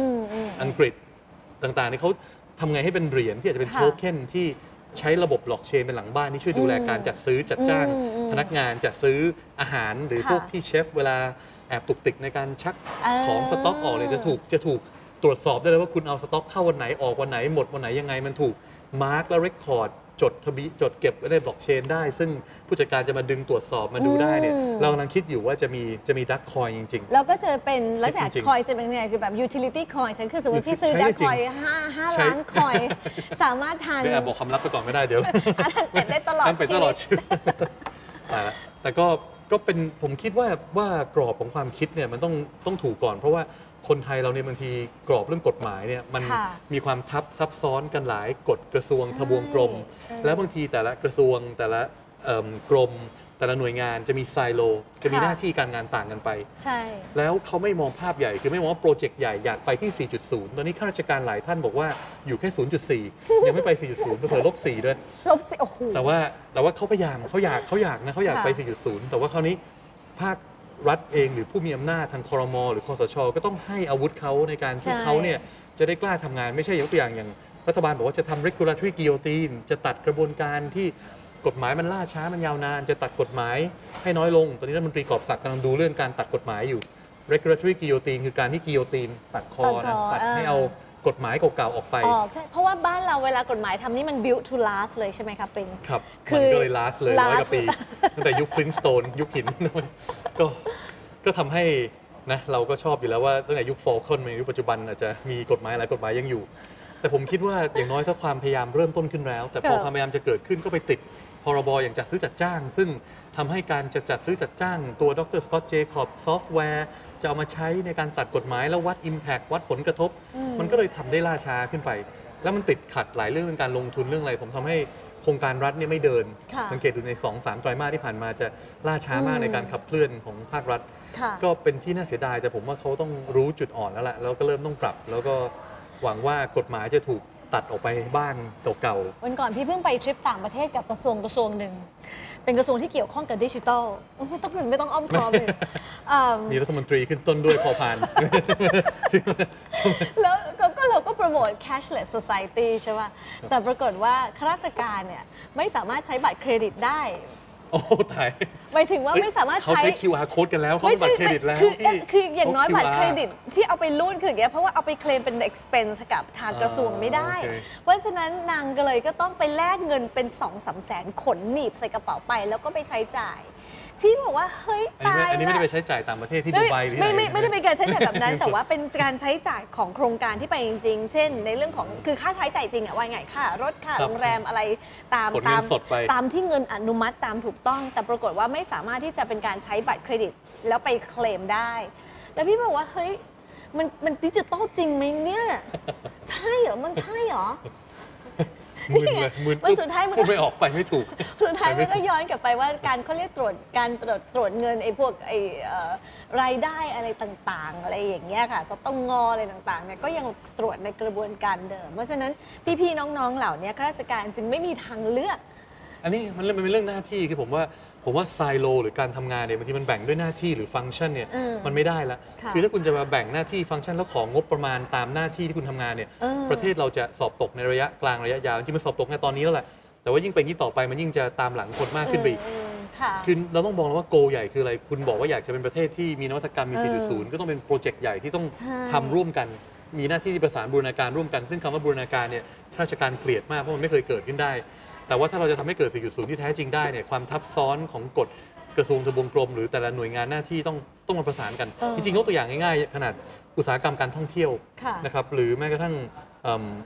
อังกฤษต่างๆเนี่ยเขาทำไงให้เป็นเหรียญที่อาจจะเป็นโทเค็นที่ใช้ระบบบล็อกเชนเป็นหลังบ้านที่ช่วยดูแลการจัดซื้อจัดจ้างพนักงานจัดซื้ออาหารหรือพวกที่เชฟเวลาแอบตุกติกในการชักของสต็อกออกเลยจะถูกจะถูกตรวจสอบได้เลยว่าคุณเอาสต็อกเข้าวันไหนออกวันไหนหมดวันไหนยังไงมันถูกมาร์คและเรคคอร์ดจดทะเบียนจดเก็บไว้ในบล็อกเชนได้ซึ่งผู้จัดการจะมาดึงตรวจสอบมาดูได้เนี่ยเรากำลังคิดอยู่ว่าจะมีจะมีดักคอยจริงๆแล้วก็จะเป็นลักษณะคอยจะเป็นไงคือแบบยูทิลิตี้คอยฉันคือสมมติพี่ซื้อดักคอยห้า ห้าล้านคอยสามารถทานไม่บอกคำลับไปก่อนไม่ได้เดี๋ยวทานเป็ดได้ตลอดชีวิตแต่ก็ก็เป็นผมคิดว่าว่ากรอบของความคิดเนี่ยมันต้องต้องถูกก่อนเพราะว่าคนไทยเราเนี่ยบางทีกรอบเรื่องกฎหมายเนี่ยมันมีความทับซับซ้อนกันหลายกฎกระทรวงทบวงกรมแล้วบางทีแต่ละกระทรวงแต่ละกรมแต่ละหน่วยงานจะมีไซโลจะมีหน้าที่การงานต่างกันไปใช่แล้วเขาไม่มองภาพใหญ่คือไม่มองว่าโปรเจกต์ใหญ่อยากไปที่ สี่จุดศูนย์ ตอนนี้ข้าราชการหลายท่านบอกว่าอยู่แค่ ศูนย์จุดสี่ ยังไม่ไป สี่จุดศูนย์ เผลอลบสี่ด้วยลบสี่โอ้โหแต่ว่าแต่ว่าเขาพยายามเขาอยากเขาอยากนะเขาอยากไป สี่จุดศูนย์ แต่ว่าคราวนี้ภาครัฐเองหรือผู้มีอำนาจทางครม.หรือคสช.ก็ต้องให้อาวุธเขาในการที่เขาเนี่ยจะได้กล้าทำงานไม่ใช่ยกตัวอย่างอย่างรัฐบาลบอกว่าจะทำ regulatory guillotine จะตัดกระบวนการที่กฎหมายมันล่าช้ามันยาวนานจะตัดกฎหมายให้น้อยลงตอนนี้รัฐมนตรีกอบศักดิ์กำลังดูเรื่องการตัดกฎหมายอยู่ regulatory guillotine คือการที่ guillotine ตัดคอนะตัดให้เอากฎหมายเก่าๆออกไปอ๋อใช่เพราะว่าบ้านเราเวลากฎหมายทำนี่มัน build to last เลยใช่ไหมครับเป็นครับมันก็เลย last เลยร้อยกว่าปีตั้งแต่ยุค Flintstone ยุคหินนู่นก็ก็ทำให้นะเราก็ชอบอยู่แล้วว่าตั้งแต่ยุค Falcon มายุคปัจจุบันอาจจะมีกฎหมายหลายกฎหมายยังอยู่ แต่ผมคิดว่าอย่างน้อยสักความพยายามเริ่มต้นขึ้นแล้วแต่พอความพยายามจะเกิดขึ้นก็ไปติดพรบอย่างจัดซื้อจัดจ้างซึ่งทำให้การจัดจัดซื้อจัดจ้างตัวดร.สกอตต์ เจคอบซอฟต์แวร์จะเอามาใช้ในการตัดกฎหมายแล้ววัด Impact วัดผลกระทบมันก็เลยทำได้ล่าช้าขึ้นไปแล้วมันติดขัดหลายเรื่องเรื่องการลงทุนเรื่องอะไรผมทำให้โครงการรัฐเนี่ยไม่เดินสังเกตดูใน สองถึงสาม ไตรมาสที่ผ่านมาจะล่าช้ามากในการขับเคลื่อนของภาครัฐก็เป็นที่น่าเสียดายแต่ผมว่าเขาต้องรู้จุดอ่อนแล้วล่ะแล้วก็เริ่มต้องปรับแล้วก็หวังว่ากฎหมายจะถูกตัดออกไปบ้างเก่าๆวันก่อนพี่เพิ่งไปทริปต่างประเทศกับกระทรวงกระทรวงหนึ่งเป็นกระทรวงที่เกี่ยวข้องกับดิจิทัลไม่ต้องไม่ต้องอ้อมค้อมเลยมีรัฐมนตรีขึ้นต้นด้วยพอพานแล้วก็เราก็โปรโมท cashless society ใช่ป่ะแต่ปรากฏว่าข้าราชการเนี่ยไม่สามารถใช้บัตรเครดิตได้โอ้ตายหมายถึงว่าไม่สามารถใช้เขาใช้ คิว อาร์ Code กันแล้วเขาบัตรเครดิตแล้วคืออย่างน้อยบัตรเครดิตที่เอาไปรูดคืออย่างเงี้ยเพราะว่าเอาไปเคลมเป็น expense กับทางกระทรวงไม่ได้เพราะฉะนั้นนางก็เลยก็ต้องไปแลกเงินเป็น สองถึงสาม แสนขนหนีบใส่กระเป๋าไปแล้วก็ไปใช้จ่ายพี่บอกว่าเฮ้ยตายอันนี้ไม่ได้ไปใช้จ่ายตามประเทศที่ดูไบหรือไม่ไม่ไม่ได้เป็นการใช้จ่ายแบบนั้นแต่ว่าเป็นการใช้จ่ายของโครงการที่ไปจริงๆเช่นในเรื่องของคือค่าใช้จ่ายจริงอะว่าไงค่ารถค่าโรงแรมอะไรตามตามตามที่เงินอนุมัติตามถูกต้องแต่ปรากฏว่าไม่สามารถที่จะเป็นการใช้บัตรเครดิตแล้วไปเคลมได้แล้วพี่บอกว่าเฮ้ยมันมันดิจิตอลจริงไหมเนี่ยใช่เหรอมันใช่เหรอนี่ไงมันสุดท้ายมันก็ไม่ออกไปไม่ถูกสุดท้ายมันก็ย้อนกลับไปว่าการเขาเรียกตรวจการตรวจเงินไอ้พวกไอ้รายได้อะไรต่างๆอะไรอย่างเงี้ยค่ะจะต้องงออะไรต่างๆเนี่ยก็ยังตรวจในกระบวนการเดิมเพราะฉะนั้นพี่ๆน้องๆเหล่านี้ข้าราชการจึงไม่มีทางเลือกอันนี้มันเป็นเรื่องหน้าที่คือผมว่าผมว่าไซโลหรือการทำงานเนี่ยบางทีมันแบ่งด้วยหน้าที่หรือฟังก์ชันเนี่ยมันไม่ได้ละคือถ้าคุณจะมาแบ่งหน้าที่ฟังก์ชันแล้วของงบประมาณตามหน้าที่ที่คุณทำงานเนี่ยประเทศเราจะสอบตกในระยะกลางระยะยาวจริงมันสอบตกในตอนนี้แล้วแหละแต่ว่ายิ่งเป็นยิ่งต่อไปมันยิ่งจะตามหลังคนมากขึ้นไปอีกคือเราต้องมองว่าโกใหญ่คืออะไรคุณบอกว่าอยากจะเป็นประเทศที่มีนวัตกรรมมี สี่จุดศูนย์ ก็ต้องเป็นโปรเจกต์ใหญ่ที่ต้องทำร่วมกันมีหน้าที่ประสานบูรณาการร่วมกันซึ่งคำว่าบูรณาการเนี่ยข้าราชการเกลียดมากเพราะมันไม่เคยเกิดขึ้นได้แต่ว่าถ้าเราจะทำให้เกิด สี่จุดศูนย์ ที่แท้จริงได้เนี่ยความทับซ้อนของกฎกระทรวงทบวงกรมหรือแต่ละหน่วยงานหน้าที่ต้องต้องมาประสานกันจริงๆยกตัวอย่างง่ายๆขนาดอุตสาหกรรมการท่องเที่ยวนะครับหรือแม้กระทั่ง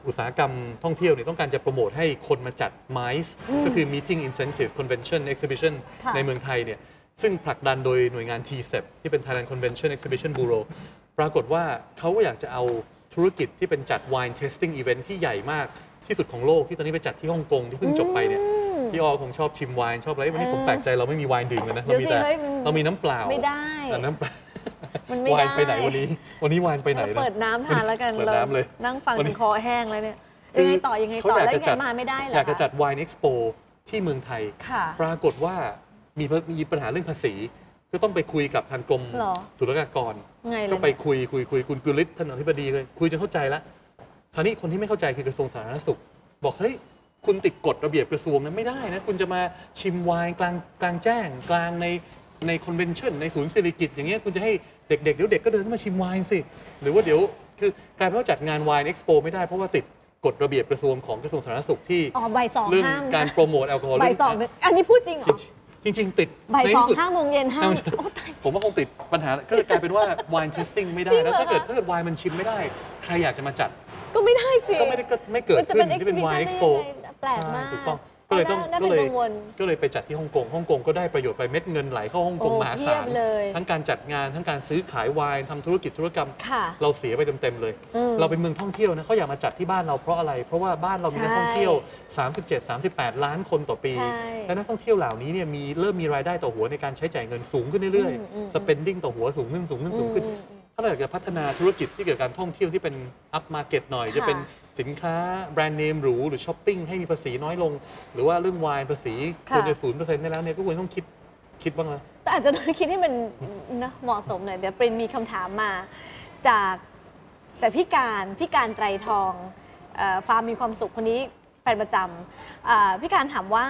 อุตสาหกรรมท่องเที่ยวเนี่ยต้องการจะโปรโมทให้คนมาจัด ไมซ์ ก็คือ Meeting Incentive Convention Exhibition ในเมืองไทยเนี่ยซึ่งผลักดันโดยหน่วยงาน ที ซี อี บี ที่เป็น Thailand Convention Exhibition Bureau ปรากฏว่าเขาก็อยากจะเอาธุรกิจที่เป็นจัด Wine Tasting Event ที่ใหญ่มากที่สุดของโลกที่ตอนนี้ไปจัดที่ฮ่องกงที่เพิ่งจบไปเนี่ยพี่ออคงชอบชิมไวน์ชอบอะไรวันนี้ผมแปลกใจเราไม่มีไวน์ดื่มกันนะเรามีแต่เรามีน้ำเปล่าไม่ได้แต่น้ำเปล่ามันไม่ได้ไวน์ไปไหนวันนี้วันนี้ไวน์ไปไหนเปิดน้ำทานแล้วกันเรานั่งฟังจนคอแห้งแล้วเนี่ยยังไงต่อยังไงต่อแล้วยังไงมาไม่ได้เหรออยากจะจัดไวน์เอ็กซ์โปที่เมืองไทยปรากฏว่ามีมีปัญหาเรื่องภาษีก็ต้องไปคุยกับทางกรมศุลกากรก็ไปคุยคุยคุยคุณกุลิศท่านอธิบดีเลยคุยจนเข้าใจแล้วคราวนี้คนที่ไม่เข้าใจคือกระทรวงสาธารณสุขบอกเฮ้ยคุณติดกฎระเบียบกระทรวงนั้นไม่ได้นะคุณจะมาชิมไวน์กลางกลางแจ้งกลางในในคอนเวนชั่นในศูนย์เศรษฐกิจอย่างเงี้ยคุณจะให้เด็กๆเดี๋ยวเด็กก็เดินมาชิมไวน์สิหรือว่าเดี๋ยวคือกลายเป็นว่าจัดงานไวน์เอ็กซ์โปไม่ได้เพราะว่าติดกฎระเบียบกระทรวงของกระทรวงสาธารณสุขที่เรื่องการโปรโมทแอลกอฮอล์บ่ายสองอันนี้พูดจริงเหรอจริงๆติดบ่ายสองห้าโมงเย็นห้าผมว่าคงติดปัญหาก็เลยกลายเป็นว่าไวน์เทสติ้งไม่ได้แล้วถ้าเกิดถ้าเกิดไวน์มันชิมไม่ได้ใครอยากจะมาจัดก็ไม่ได้สิก็ไม่ได้ก็ไม่เกิดขึ้นมันจะเป็น เอ็กซ์ พี แปลกมากถูกต้องก็เลยต้องก็เลยก็เลยไปจัดที่ฮ่องกงฮ่องกงก็ได้ประโยชน์ไปเม็ดเงินไหลเข้าฮ่องกงมหาศาลทั้งการจัดงานทั้งการซื้อขายไวน์ทำธุรกิจธุรกรรมเราเสียไปเต็มๆเลยเราเป็นเมืองท่องเที่ยวนะเขาอยากมาจัดที่บ้านเราเพราะอะไรเพราะว่าบ้านเรามีนักท่องเที่ยว สามสิบเจ็ดถึงสามสิบแปด ล้านคนต่อปีและนักท่องเที่ยวเหล่านี้เนี่ยมีเริ่มมีรายได้ต่อหัวในการใช้จ่ายเงินสูงขึ้นเรื่อยๆ spending ต่อหัวสูงขึ้นสูงขึ้นสูงขึ้นถ้าเราอยากจะพัฒนาธุรกิจที่เกี่ยวกับการท่องเที่ยวที่เป็นอัพมาร์เก็ตหน่อยจะเป็นสินค้าแบรนด์เนมหรูหรือช้อปปิ้งให้มีภาษีน้อยลงหรือว่าเรื่องไวน์ภาษีควรจะศูนย์เปอร์เซ็นต์ได้แล้วเนี่ยก็ควรต้องคิดคิดบ้างนะแต่อาจจะคิดให้มันนะเหมาะสมหน่อยเดี๋ยวปรินมีคำถามมาจากจากพี่การพี่การไตรทองฟาร์มมีความสุขคนนี้แฟนประจำพี่การถามว่า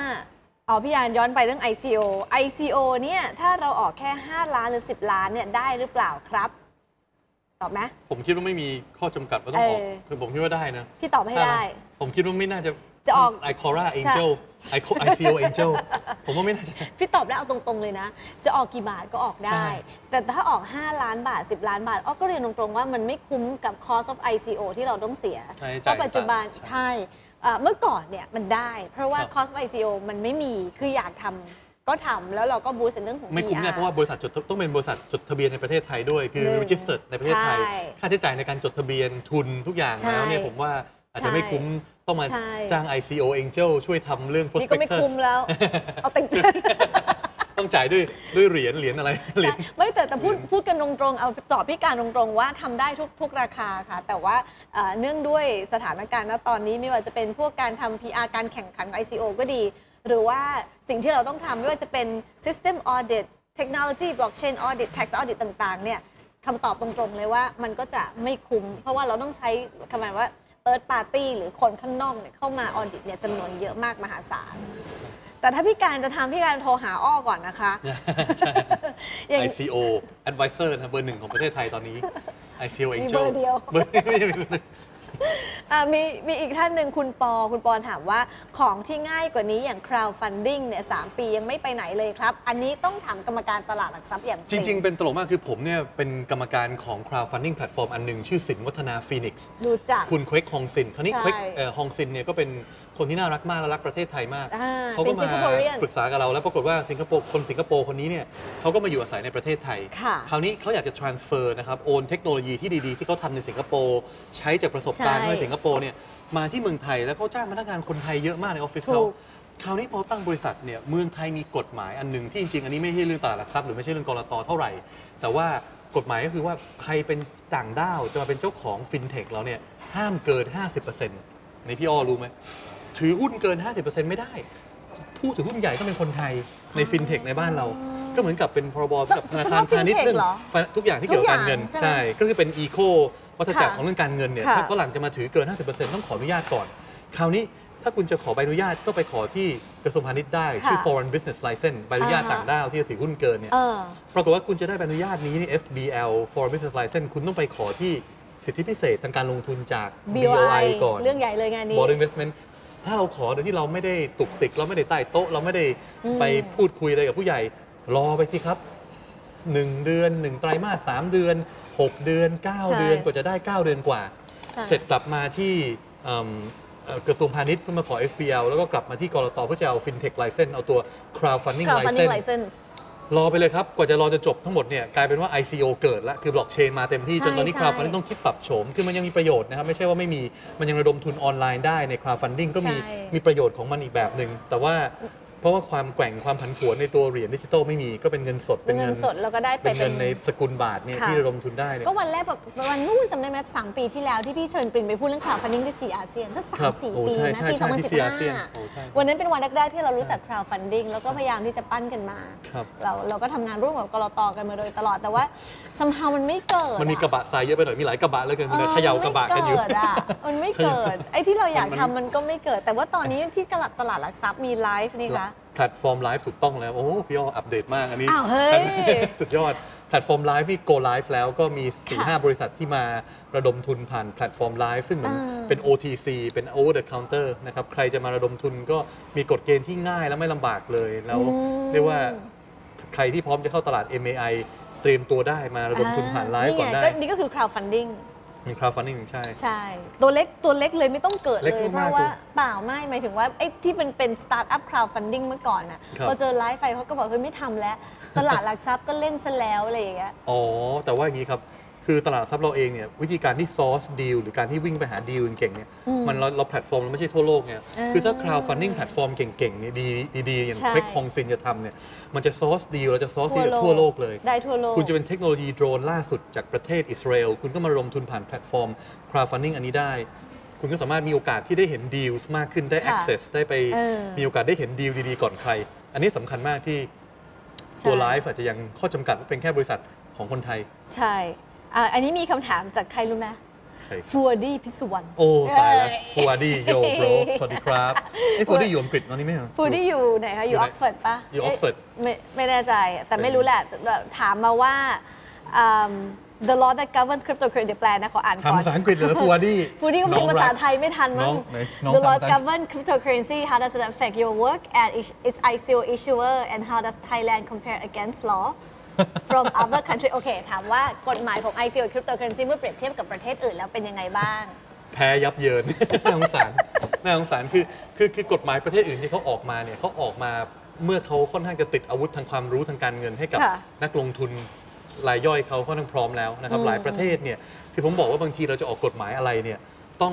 อ๋อพี่ยานย้อนไปเรื่อง ไอ ซี โอ ไอ ซี โอ เนี่ยถ้าเราออกแค่ห้าล้านหรือสิบล้านเนี่ยได้หรือเปล่าครับตอบไหมผมคิดว่าไม่มีข้อจำกัดว่าต้องออกคือผมคิดว่าได้นะพี่ตอบให้ได้ผมคิดว่าไม่น่าจะ จะออก I Cora Angel I I Feel Angel ผมว่าไม่น่าจะพี่ตอบได้เอาตรงๆเลยนะจะออกกี่บาทก็ออกได้แต่ถ้าออกห้าล้านบาทสิบล้านบาทอ้อก็เรียนตรงๆว่ามันไม่คุ้มกับ cost of ไอ ซี โอ ที่เราต้องเสียเพราะปัจจุบันใช่เมื่อก่อนเนี่ยมันได้เพราะว่า cost of ไอ ซี โอ มันไม่มีคืออยากทำก็ทำแล้วเราก็บูสต์เรื่องของ พี อาร์ ไม่คุ้มแน่เพราะว่าบริษัทจดต้องเป็นบริษัทจดทะเบียนในประเทศไทยด้วยคือ registered ในประเทศไทยค่าใช้จ่ายในการจดทะเบียนทุนทุกอย่างแล้วเนี่ยผมว่าอาจจะไม่คุ้มต้องมาจ้าง ไอ ซี โอ Angel ช่วยทำเรื่อง prospectus นี่ก็ไม่คุ้มแล้วเอาแต่ต้องจ่ายด้วยด้วยเหรียญเหรียญอะไรไม่แต่แต่พูดพูดกันตรงๆเอาตอบพี่การตรงๆว่าทำได้ทุกทุกราคาค่ะแต่ว่าเนื่องด้วยสถานการณ์ณตอนนี้ไม่ว่าจะเป็นพวกการทำ พี อาร์ การแข่งขัน ไอ ซี โอ ก็ดีหรือว่าสิ่งที่เราต้องทำไม่ว่าจะเป็น system audit technology blockchain audit tax audit ต่างๆเนี่ยคำตอบตรงๆเลยว่ามันก็จะไม่คุ้มเพราะว่าเราต้องใช้คำว่า third party หรือคนข้างนอกเนี่ยเข้ามา audit เนี่ยจำนวนเยอะมากมหาศาลแต่ถ้าพี่การจะทำพี่การโทรหาอ้อก่อนนะคะ ไอ ซี โอadvisor นะเบอร์หนึ่งของประเทศไทยตอนนี้ ไอ ซี โอ Angel มีเบอร์เดียวมีมีอีกท่านหนึ่งคุณปอคุณปอถามว่าของที่ง่ายกว่านี้อย่าง crowdfunding เนี่ยสามปียังไม่ไปไหนเลยครับอันนี้ต้องถามกรรมการตลาดหลักทรัพย์อย่างจริงๆเป็นตลกมากคือผมเนี่ยเป็นกรรมการของ crowdfunding platform อันหนึ่งชื่อสินวัฒนาฟีนิกซ์รู้จักคุณเควกฮองซินคราวนี้เควกฮองซินเนี่ยก็เป็นคนที่น่ารักมากและรักประเทศไทยมากเขาก็มาปรึกษากับเราแล้วปรากฏว่าสิงคโปร์คนสิงคโปร์คนนี้เนี่ยเขาก็มาอยู่อาศัยในประเทศไทยคราวนี้เขาอยากจะ transfer นะครับโอนเทคโนโลยีที่ดีๆที่เขาทำในสิงคโปร์ใช้จากประสบการณ์ในสิงคโปร์เนี่ยมาที่เมืองไทยแล้วเขาจ้างพนักงานคนไทยเยอะมากในออฟฟิศเขาคราวนี้พอตั้งบริษัทเนี่ยเมืองไทยมีกฎหมายอันหนึ่งที่จริงๆอันนี้ไม่ใช่เรื่องตลาดหลักทรัพย์หรือไม่ใช่เรื่องกลตเท่าไหร่แต่ว่ากฎหมายก็คือว่าใครเป็นต่างด้าวจะมาเป็นเจ้าของฟินเทคเราเนี่ยห้ามเกิน ห้าสิบเปอร์เซ็นต์ ในพี่อ้อรู้ไหมถือหุ้นเกิน ห้าสิบเปอร์เซ็นต์ ไม่ได้ผู้ถือหุ้นใหญ่ต้องเป็นคนไทยในฟินเทคในบ้านเราก็เหมือนกับเป็นพรบกับธนาคารพาณิชย์ทุกอย่างที่เกี่ยวกับการเงินใช่ก็คือเป็นอีโควัฏจักรของเรื่องการเงินเนี่ยถ้าฝรั่งจะมาถือเกิน ห้าสิบเปอร์เซ็นต์ ต้องขออนุญาตก่อนคราวนี้ถ้าคุณจะขอใบอนุญาตก็ไปขอที่กระทรวงพาณิชย์ได้ชื่อ Foreign Business License ใบอนุญาตต่างด้าวที่จะถือหุ้นเกินเนี่ยปรากฏว่าคุณจะได้ใบอนุญาตนี้นี่ เอฟ บี แอล Foreign Business License คุณต้องไปขอที่สิทธิพิเศษทางการลงทุนจาก บี โอ ไอ ก่อนเรื่องใหญ่เลยงานนี้ Board Investmentถ้าเราขอโดยที่เราไม่ได้ตุกติกเราไม่ได้ใต้โต๊ะเราไม่ได้ไปพูดคุยอะไรกับผู้ใหญ่รอไปสิครับหนึ่งเดือนหนึ่งไตรมาสสามเดือนหกเดือนเก้าเดือนกว่าจะได้เก้าเดือนกว่าเสร็จกลับมาที่กระทรวงพาณิชย์เพื่อมาขอ เอฟ บี แอล แล้วก็กลับมาที่กลตเพื่อจะเอา Fintech License เอาตัว Crowdfunding License รอไปเลยครับกว่าจะรอจะจบทั้งหมดเนี่ยกลายเป็นว่า ไอ ซี โอ เกิดแล้วคือ Blockchain มาเต็มที่จนตอนนี้ Crowdfunding ต้องคิดปรับโฉมคือมันยังมีประโยชน์นะครับไม่ใช่ว่าไม่มีมันยังระดมทุนออนไลน์ได้ใน Crowdfunding ก็มีมีประโยชน์ของมันอีกแบบนึงแต่ว่าเพราะว่าความแกว่งความผันผวนในตัวเหรียญดิจิตอลไม่มีก็เป็นเงินสดเป็นเงินสดแล้วก็ได้เป็นเงินในสกุลบาทเนี่ยที่ระดมทุนได้ก็วันแรกแบบวันนู้นจำได้ไหมสามปีที่แล้วที่พี่เชิญปรินไปพูดเรื่อง crowdfunding ที่อาเซียนสักสามสี่ปีนะปีสองพันสิบห้าวันนั้นเป็นวันแรกๆที่เรารู้จัก crowdfunding แล้วก็พยายามที่จะปั้นกันมาเราเราก็ทำงานร่วมกับกลตกันมาโดยตลอดแต่ว่าซัมฮาวมันไม่เกิดมันมีกระบะทรายเยอะไปหน่อยมีหลายกระบะแล้วกันมันเขย่ากระบะกันอยู่มันไม่เกิดไอ้ที่เราอยากทำมันก็ไม่เกิดแต่ว่าตอนนี้ที่ตลาดตลาดหลักทรัพย์มีไลฟ์นี่ค่ะแพลตฟอร์มไลฟ์ถูกต้องแล้วโอ้พี่อ้ออัปเดตมากอันนี้ สุดยอดแพลตฟอร์มไลฟ์นี่ go live แล้วก็มี สี่ถึงห้า บริษัทที่มาระดมทุนผ่านแพลตฟอร์มไลฟ์ซึ่งเหมือนเป็น โอ ที ซี เป็น over the counter นะครับใครจะมาระดมทุนก็มีกฎเกณฑ์ที่ง่ายและไม่ลำบากเลยแล้วเรียกว่าใครที่พร้อมจะเข้าตลาด เอ็ม เอ ไอ เตรียมตัวได้มาระดมทุนผ่านไลฟ์ก่อนได้นี่ก็คือ crowdfundingมี crowdfunding ใช่ใช่ตัวเล็กตัวเล็กเลยไม่ต้องเกิดเลยเพราะว่าเปล่าไม่หมายถึงว่าไอ้ที่เป็นเป็น start up crowdfunding เมื่อก่อนน่ะพอเจอไลฟ์ไฟเขาก็บอกเฮ้ยไม่ทำแล้วตลาดหลักทรัพย์ก็เล่นซะแล้วอะไรอย่างเงี้ยอ๋อแต่ว่าอย่างนี้ครับคือตลาดหลักทรัพย์เราเองเนี่ยวิธีการที่ source deal หรือการที่วิ่งไปหา deal เก่งเนี่ยมันเราเราแพลตฟอร์มเราไม่ใช่ทั่วโลกเนี่ยคือถ้า crowdfunding แพลตฟอร์มเก่งๆเนี่ยดีดีอย่างเพ็กคองซินจะทำเนี่ยมันจะ source deal เราจะ source deal ทั่วโลกเลยได้ทั่วโลกคุณจะเป็นเทคโนโลยีโดรนล่าสุดจากประเทศอิสราเอลคุณก็มาลงทุนผ่านแพลตฟอร์ม crowdfunding อันนี้ได้คุณก็สามารถมีโอกาสที่ได้เห็น deal มากขึ้นได้ access ได้ไปมีโอกาสได้เห็น deal ดีๆก่อนใครอันนี้สำคัญมากที่ตัว live อาจจะยังข้อจำกัดว่าเป็นแค่บริษัทของคนไทยใช่อันนี้มีคำถามจากใครรู้ไหมฟัวดี้พิสุวรรณโอ้ตายแล้วฟัวดี้โยโบรสวัสดีครับไอ้ฟัวดี้อยู่อังกฤษตอนนี้ไหมครับฟัวดี้อยู่ไหนคะอยู่ออกซฟอร์ดป่ะอยู่ออกซฟอร์ดไม่ไม่แน่ใจแต่ไม่รู้แหละถามมาว่า the law that governs cryptocurrency แปลนะขออ่านก่อนทำภาษาอังกฤษหรือฟูดี้ฟูดี้ก็เป็นภาษาไทยไม่ทันมั้ง the law govern cryptocurrency how does it affect your work and its I C O issuer and how does Thailand compare against law from other country โอเคถามว่ากฎหมายของ I C O cryptocurrency เมื่อเปรียบเทียบกับประเทศอื่นแล้วเป็นยังไงบ้างแพ้ยับเยินน่าสงสารน่าสงสารคือคือคือกฎหมายประเทศอื่นที่เขาออกมาเนี่ยเขาออกมาเมื่อเขาค่อนข้างจะติดอาวุธทางความรู้ทางการเงินให้กับนักลงทุนรายย่อยเขาค่อนข้างพร้อมแล้วนะครับหลายประเทศเนี่ยคือผมบอกว่าบางทีเราจะออกกฎหมายอะไรเนี่ยต้อง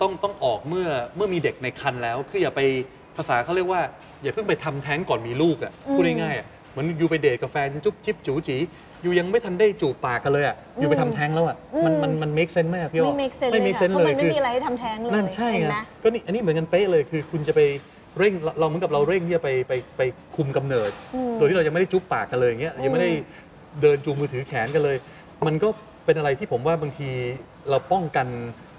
ต้องต้องออกเมื่อเมื่อมีเด็กในครรภ์แล้วคืออย่าไปภาษาเขาเรียกว่าอย่าเพิ่งไปทำแท้งก่อนมีลูกอ่ะพูดง่ายๆเหมือนอยู่ไปเดทกับแฟนจุ๊บจิ๊บจู๋จีอยู่ยังไม่ทันได้จูบปากกันเลยอ่ะอยู่ไปทำแท้งแล้วอ่ะมันมันมันเมคเซนส์มากพี่ว่าไม่เมคเซนส์เลยเพราะมันไม่มีอะไรให้ทำแท้งเลยนั่นใช่นะก็นี่อันนี้เหมือนกันเป๊ะเลยคือคุณจะไปเร่งเราเหมือนกับเราเร่งที่จะไปไปไปคุมกำเนิดโดยที่เรายังไม่ได้จุ๊บปากกันเลยอย่างเงี้ยยังไม่ได้เดินจูงมือถือแขนกันเลยมันก็เป็นอะไรที่ผมว่าบางทีเราป้องกั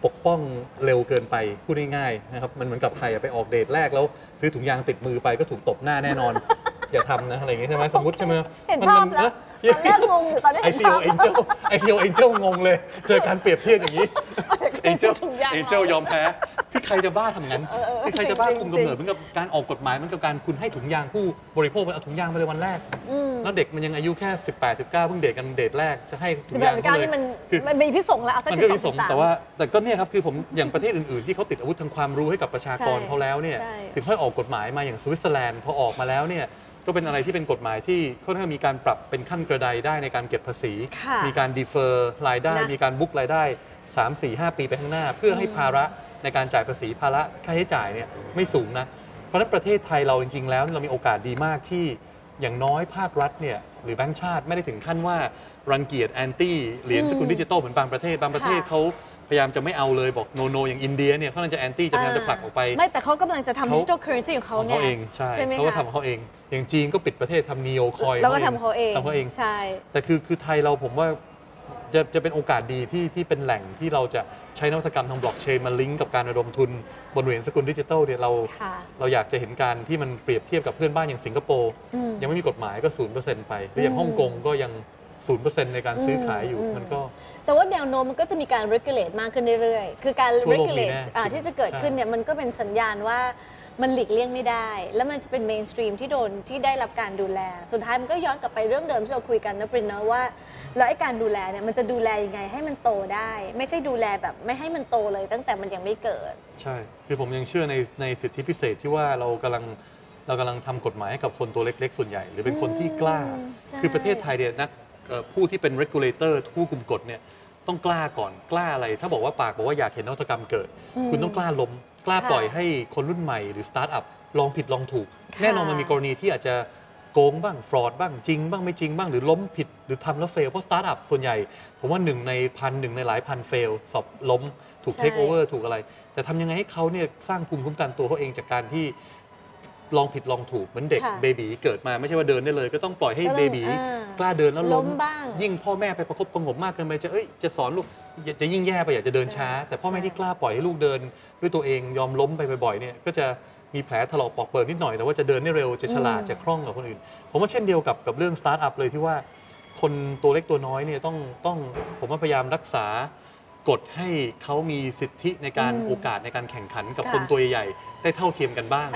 นปกป้องเร็วเกินไปพูดง่ายๆนะครับมันเหมือนกับใครไปออกเดทแรกแล้วซื้อถุงยางติดมือไปก็ถูกตบหน้าแน่นอนอย่าทำนะอะไรอย่างเงี้ยใช่ไหมสมมติใช่ไหมมันมันนะเริ่มงงอยู่ตอนนี้ ไอ ซี โอ Angel ไอ ซี โอ Angel งงเลยเจอการเปรียบเทียบอย่างนี้ Angel Angel ยอมแพ้คือใครจะบ้าทำงั้นคือใครจะบ้าคุมกำเนิดเหมือนกับการออกกฎหมายเหมือนกับการคุณให้ถุงยางผู้บริโภคมันเอาถุงยางมาเลยวันแรกแล้วเด็กมันยังอายุแค่สิบแปด สิบเก้าเพิ่งเดทกันเดทแรกจะให้ถุงยางเลยนี่มันมันมีพิษสงฆ์แล้วสักสิบสองสิบสามแต่ว่าแต่ก็เนี่ยครับคือผมอย่างประเทศอื่นๆที่เขาติดอาวุธทางความรู้ให้กับประชากรเขาแล้วเนี่ยถึงค่อยออกกฎหมายมาอย่างสวิตเซอร์แลนด์พอออกมาแล้วเนี่ยก็เป็นอะไรที่เป็นกฎหมายที่ค่อนข้างมีการปรับเป็นขั้นกระไดได้ในการเก็บภาษีมีการดีเฟอร์รายได้มีการบุ๊กรายได้ สาม สี่ ห้า ปีไปข้างหน้าเพื่อให้ภาระในการจ่ายภาษีภาระค่าใช้จ่ายเนี่ยไม่สูงนะเพราะฉะนั้นประเทศไทยเราจริงๆแล้วเรามีโอกาสดีมากที่อย่างน้อยภาครัฐเนี่ยหรือแบงก์ชาติไม่ได้ถึงขั้นว่ารังเกียจแอนตี้เหรียญสกุลดิจิตอลเหมือนบางประเทศบางประเทศเขาพยายามจะไม่เอาเลยบอกโนโนอย่างอินเดียเนี่ยเขาจะแอนตี้จะพยายามจะผลักออกไปไม่แต่เขากำลังจะทำดิจิทัลเคอร์เรนซีของเขาเนี่ยใช่ไหมคะเขาทำเขาเองอย่างจีนก็ปิดประเทศทำนีโอคอยแล้วก็ทำเขาเองทำเขาเองใช่แต่คือคือไทยเราผมว่าจะจะเป็นโอกาสดีที่ที่เป็นแหล่งที่เราจะใช้นวัตกรรมทางบล็อกเชนมาลิงก์กับการระดมทุนบนเหรียญสกุลดิจิทัลเนี่ยเราเราอยากจะเห็นการที่มันเปรียบเทียบกับเพื่อนบ้านอย่างสิงคโปร์ยังไม่มีกฎหมายก็ ศูนย์เปอร์เซ็นต์ ไปหรืออย่างฮ่องกงก็ยัง ศูนย์เปอร์เซ็นต์ ในการซื้อขายอยู่มันก็แต่ว่าแนวโน้มมันก็จะมีการ regulate มากขึ้นเรื่อยๆคือการ regulate ที่จะเกิดขึ้นเนี่ยมันก็เป็นสัญญาณว่ามันหลีกเลี่ยงไม่ได้แล้วมันจะเป็น mainstream ที่โดนที่ได้รับการดูแลสุดท้ายมันก็ย้อนกลับไปเรื่องเดิมที่เราคุยกันนะปรินเนาะว่าแล้วไอ้การดูแลเนี่ยมันจะดูแลยังไงให้มันโตได้ไม่ใช่ดูแลแบบไม่ให้มันโตเลยตั้งแต่มันยังไม่เกิดใช่คือผมยังเชื่อในในสิทธิพิเศษที่ว่าเรากำลังเรากำลังทำกฎหมายให้กับคนตัวเล็กๆส่วนใหญ่หรือเป็นคนที่กล้าคือประเทศไทยเนี่ยนักผู้ที่เป็น regulator ผู้คุมกฎเนี่ยต้องกล้าก่อนกล้าอะไรถ้าบอกว่าปากบอกว่าอยากเห็นนวัตกรรมเกิดคุณต้องกล้าล้มกล้าปล่อยให้คนรุ่นใหม่หรือสตาร์ทอัพลองผิดลองถูกแน่นอนมันมีกรณีที่อาจจะโกงบ้างฟรอดบ้างจริงบ้างไม่จริงบ้างหรือล้มผิดหรือทำแล้วเฟลเพราะสตาร์ทอัพส่วนใหญ่ผมว่าหนึ่งในพันหนึ่งในหลายพันเฟลสอบล้มถูกเทคโอเวอร์ถูกอะไรแต่ทำยังไงให้เขาเนี่ยสร้างภูมิคุ้มกันตัวเขาเองจากการที่ลองผิดลองถูกเหมือนเด็กเบบีเกิดมาไม่ใช่ว่าเดินได้เลยก็ต้องปล่อยให้เบบีกล้าเดินแล้วล้มยิ่งพ่อแม่ไปประคบประหงมมากเกินไปจะเอ้ยจะสอนลูกจะยิ่งแย่ไปอยากจะเดินช้าแต่พ่อแม่ที่กล้าปล่อยให้ลูกเดินด้วยตัวเองยอมล้มไปบ่อยๆเนี่ยก็จะมีแผลถลอกปอกเปิดนิดหน่อยแต่ว่าจะเดินได้เร็วจะฉลาดจะคล่องกว่าคนอื่นผมว่าเช่นเดียวกับกับเรื่องสตาร์ทอัพเลยที่ว่าคนตัวเล็กตัวน้อยเนี่ยต้องต้องผมว่าพยายามรักษากฎให้เขามีสิทธิในการโอกาสในการแข่งขันกับคนตัวใหญ่ได้เท่าเทียมกันบ้า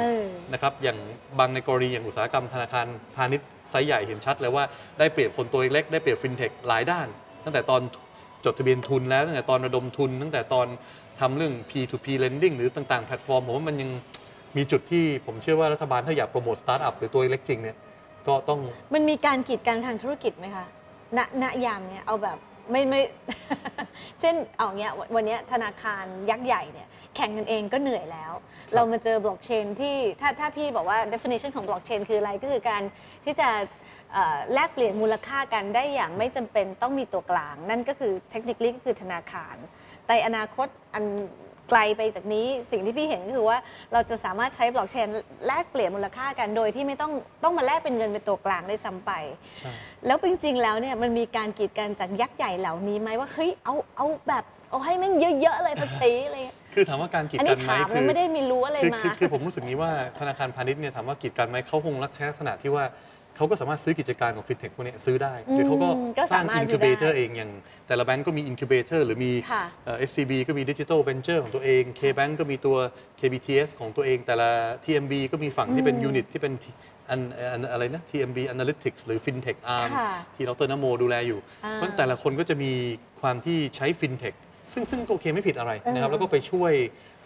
งนะครับอย่างบางในกรณีอย่างอุตสาหกรรมธนาคารพาณิชย์ไซส์ใหญ่เห็นชัดเลยว่าได้เปรียบคนตัวเล็กได้เปรียบฟินเทคหลายด้านตั้งแต่ตอนจดทะเบียนทุนแล้วตั้งแต่ตอนระดมทุนตั้งแต่ตอนทำเรื่อง พี ทู พี lending หรือต่างๆแพลตฟอร์มผมว่ามันยังมีจุดที่ผมเชื่อว่ารัฐบาลถ้าอยากโปรโมทสตาร์ทอัพหรือตัวเล็กจริงเนี่ยก็ต้องมันมีการกีดกันทางธุรกิจไหมคะณณยามเนี่ยเอาแบบไม่ไม่เช่นเอาเงี้ยวันนี้ธนาคารยักษ์ใหญ่เนี่ยแข่งกันเองก็เหนื่อยแล้วเรามาเจอบล็อกเชนที่ถ้าถ้าพี่บอกว่า definition ของบล็อกเชนคืออะไรก็คือการที่จะแลกเปลี่ยนมูลค่ากันได้อย่างไม่จำเป็นต้องมีตัวกลางนั่นก็คือเทคนิคลี่ก็คือธนาคารแต่อนาคตอันไกลไปจากนี้สิ่งที่พี่เห็นก็คือว่าเราจะสามารถใช้บล็อกเชนแลกเปลี่ยนมูลค่ากันโดยที่ไม่ต้องต้องมาแลกเป็นเงินเป็นตัวกลางได้ซ้ำไปแล้วจริงๆแล้วเนี่ยมันมีการกีดกันจากยักษ์ใหญ่เหล่านี้ไหมว่าเฮ้ยเอาเอาแบบเอาให้มันเยอะๆเลยภาษีอะไรคือถามว่าการกีดกันไหมคือไม่ได้มีรู้อะไรมาคือผมรู้สึกนี้ว่าธนาคารพาณิชย์เนี่ยถามว่ากีดกันไหมเขาคงรักใช้ลักษณะที่ว่า เขาก็สามารถซื้อกิจการของฟินเทคพวกนี้ซื้อได้หรือเขาก็สร้างอินคิวเบเตอร์เองอย่างแต่ละแบงก์ก็มีอินคิวเบเตอร์หรือมี เอส ซี บี ก็มี Digital Venture ของตัวเอง K-Bank ก็มีตัว เค บี ที เอส ของตัวเองแต่ละ ที เอ็ม บี ก็มีฝั่งที่เป็นยูนิตที่เป็นอันอะไรนะ ที เอ็ม บี Analytics หรือ FinTech Arm ที่ดร.นโมดูแลอยู่เพราะแต่ละคนก็จะมีความที่ใช้ FinTech ซึ่งซึ่งโอเคไม่ผิดอะไรนะครับแล้วก็ไปช่วย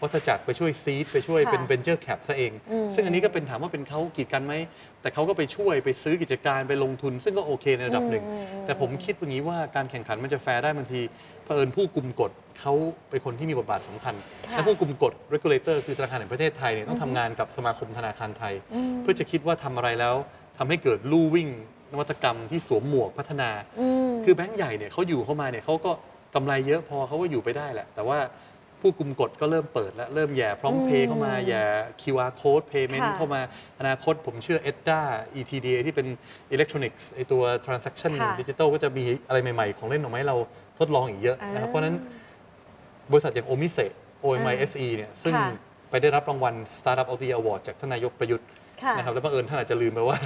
วัฏจักรไปช่วยซีดไปช่วยเป็น Venture Cap ซะเองซึ่งอันนี้ก็เป็นถามว่าเป็นเขากีดกันไหมแต่เขาก็ไปช่วยไปซื้อกิจการไปลงทุนซึ่งก็โอเคในระดับหนึ่งแต่ผมคิดอย่างนี้ว่าการแข่งขันมันจะแฟร์ได้บางทีเผอิญผู้กุมกฎเขาเป็นคนที่มีบทบาทสำคัญและผู้กุมกฎ regulator คือธนาคารแห่งประเทศไทยเนี่ยต้องทำงานกับสมาคมธนาคารไทยเพื่อจะคิดว่าทำอะไรแล้วทำให้เกิดลู่วิ่งนวัตกรรมที่สวมหมวกพัฒนาคือแบงก์ใหญ่เนี่ยเขาอยู่เข้ามาเนี่ยเขาก็กำไรเยอะพอเขาก็อยู่ไปได้แหละแต่ว่าผู้กุมกฎก็เริ่มเปิดแล้วเริ่มแย่พร้อมเพย์เข้ามาแย่ คิว อาร์ Code Payment เข้ามาอนาคตผมเชื่อ อี ดี เอ อี ที ดี เอ ที่เป็นอิเล็กทรอนิกส์ไอตัว Transaction Digital ก็จะมีอะไรใหม่ๆของเล่นของไม้เราทดลองอีกเยอะนะครับเพราะนั้นบริษัทอย่าง Omise โอ เอ็ม ไอ เอส อี เนี่ยซึ่งไปได้รับรางวัล Startup of the Year Award จากท่านนายกประยุทธ์นะครับแล้วบังเอิญท่านอาจจะลืมไปว่า